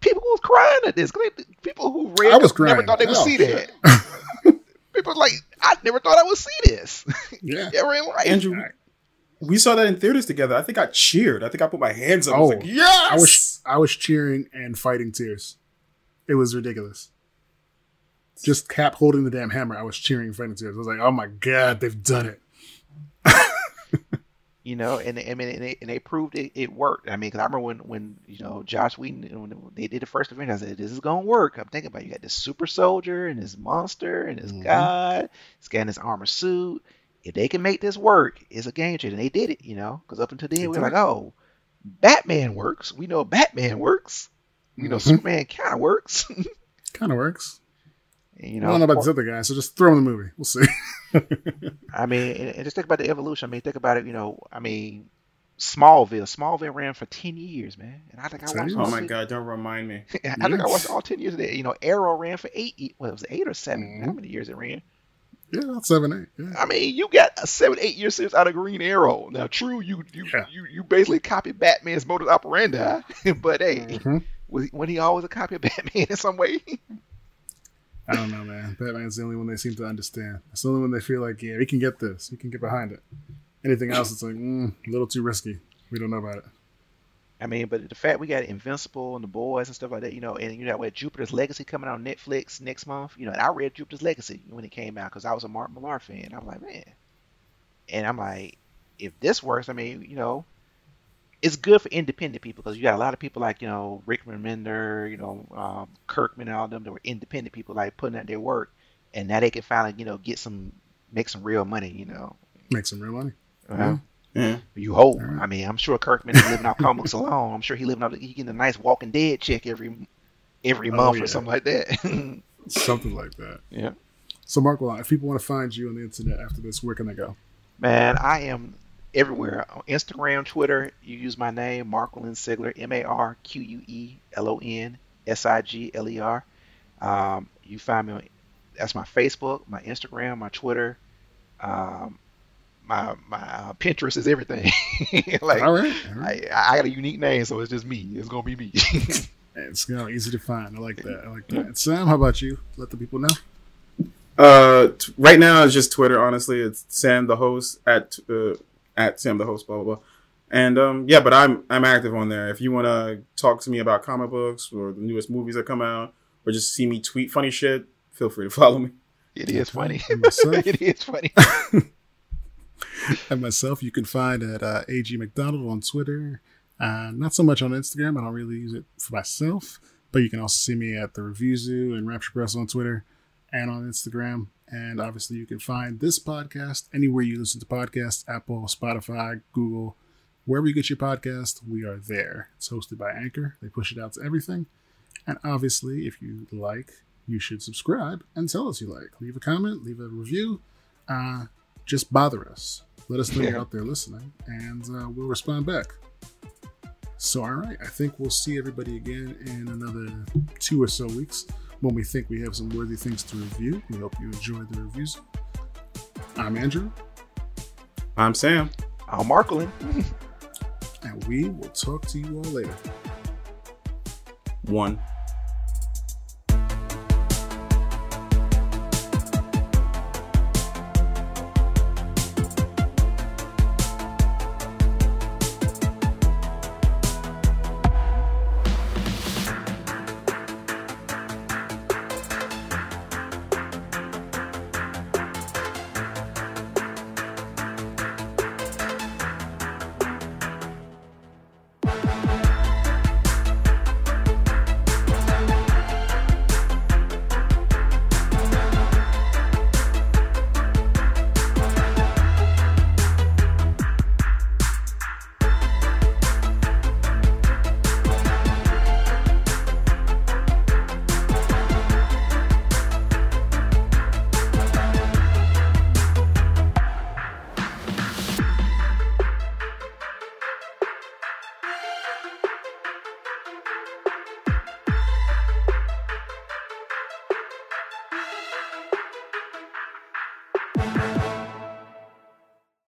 people was crying at this. People who read it never thought they would see that. People like, I never thought I would see this. Yeah. Never in life. Andrew, we saw that in theaters together. I think I cheered. I think I put my hands up. Oh, I was like, yes! I was cheering and fighting tears. It was ridiculous. Just Cap holding the damn hammer. I was cheering and fighting tears. I was like, oh my God, they've done it. You know, and I mean, and they proved it worked. I mean, because I remember when you know, Joss Whedon, when they did the first event, I said, this is going to work. I'm thinking about it. You got this super soldier and this monster and this god. He's got his armor suit. If they can make this work, it's a game changer. And they did it, you know, because up until then, we were like, oh, Batman works. We know Batman works. You know, Superman kind of works. You know, I don't know about the other guy, so just throw him in the movie. We'll see. I mean, and just think about the evolution. I mean, think about it. You know, I mean, Smallville ran for 10 years, man. And I think I watched. Oh my god, don't remind me. I think I watched all 10 years of that. You know, Arrow ran for 8. Well, it was 8 or 7. Mm-hmm. How many years it ran? Yeah, about 7, 8. Yeah. I mean, you got a 7, 8 year series out of Green Arrow. Now, true, you basically copied Batman's modus operandi, but hey, wasn't he always a copy of Batman in some way? I don't know, man. Batman's the only one they seem to understand. It's the only one they feel like, yeah, we can get this. We can get behind it. Anything else, it's like, a little too risky. We don't know about it. I mean, but the fact we got Invincible and The Boys and stuff like that, you know, and you know, with Jupiter's Legacy coming out on Netflix next month, you know, and I read Jupiter's Legacy when it came out because I was a Mark Millar fan. I was like, man. And I'm like, if this works, I mean, you know, it's good for independent people because you got a lot of people like, you know, Rickman Mender, you know, Kirkman and all them that were independent people like putting out their work, and now they can finally, you know, make some real money, you know. Make some real money. Yeah. You hope. I mean, I'm sure Kirkman is living off comics alone. I'm sure he getting a nice Walking Dead check every month or something like that. Something like that. Yeah. So Mark, if people want to find you on the internet after this, where can they go? Man, I am everywhere. On Instagram, Twitter, you use my name, Mark Sigler, MarQuelon Sigler. You find me on, that's my Facebook, my Instagram, my Twitter. My Pinterest is everything. Like, all right. I got a unique name, so it's just me. It's gonna be me. It's easy to find. I like that. And Sam, how about you? Let the people know. Right now it's just Twitter. Honestly, it's Sam the Host at Sam the Host. Blah blah blah. And but I'm active on there. If you want to talk to me about comic books or the newest movies that come out, or just see me tweet funny shit, feel free to follow me. It is funny. And myself, you can find at AG McDonald on Twitter. Not so much on Instagram. I don't really use it for myself. But you can also see me at The Review Zoo and Rapture Press on Twitter and on Instagram. And obviously, you can find this podcast anywhere you listen to podcasts. Apple, Spotify, Google. Wherever you get your podcast, we are there. It's hosted by Anchor. They push it out to everything. And obviously, if you like, you should subscribe and tell us you like. Leave a comment. Leave a review. Just bother us. Let us know you're out there listening, and we'll respond back. So, all right. I think we'll see everybody again in another 2 or so weeks when we think we have some worthy things to review. We hope you enjoy the reviews. I'm Andrew. I'm Sam. I'm Marklin. And we will talk to you all later. One.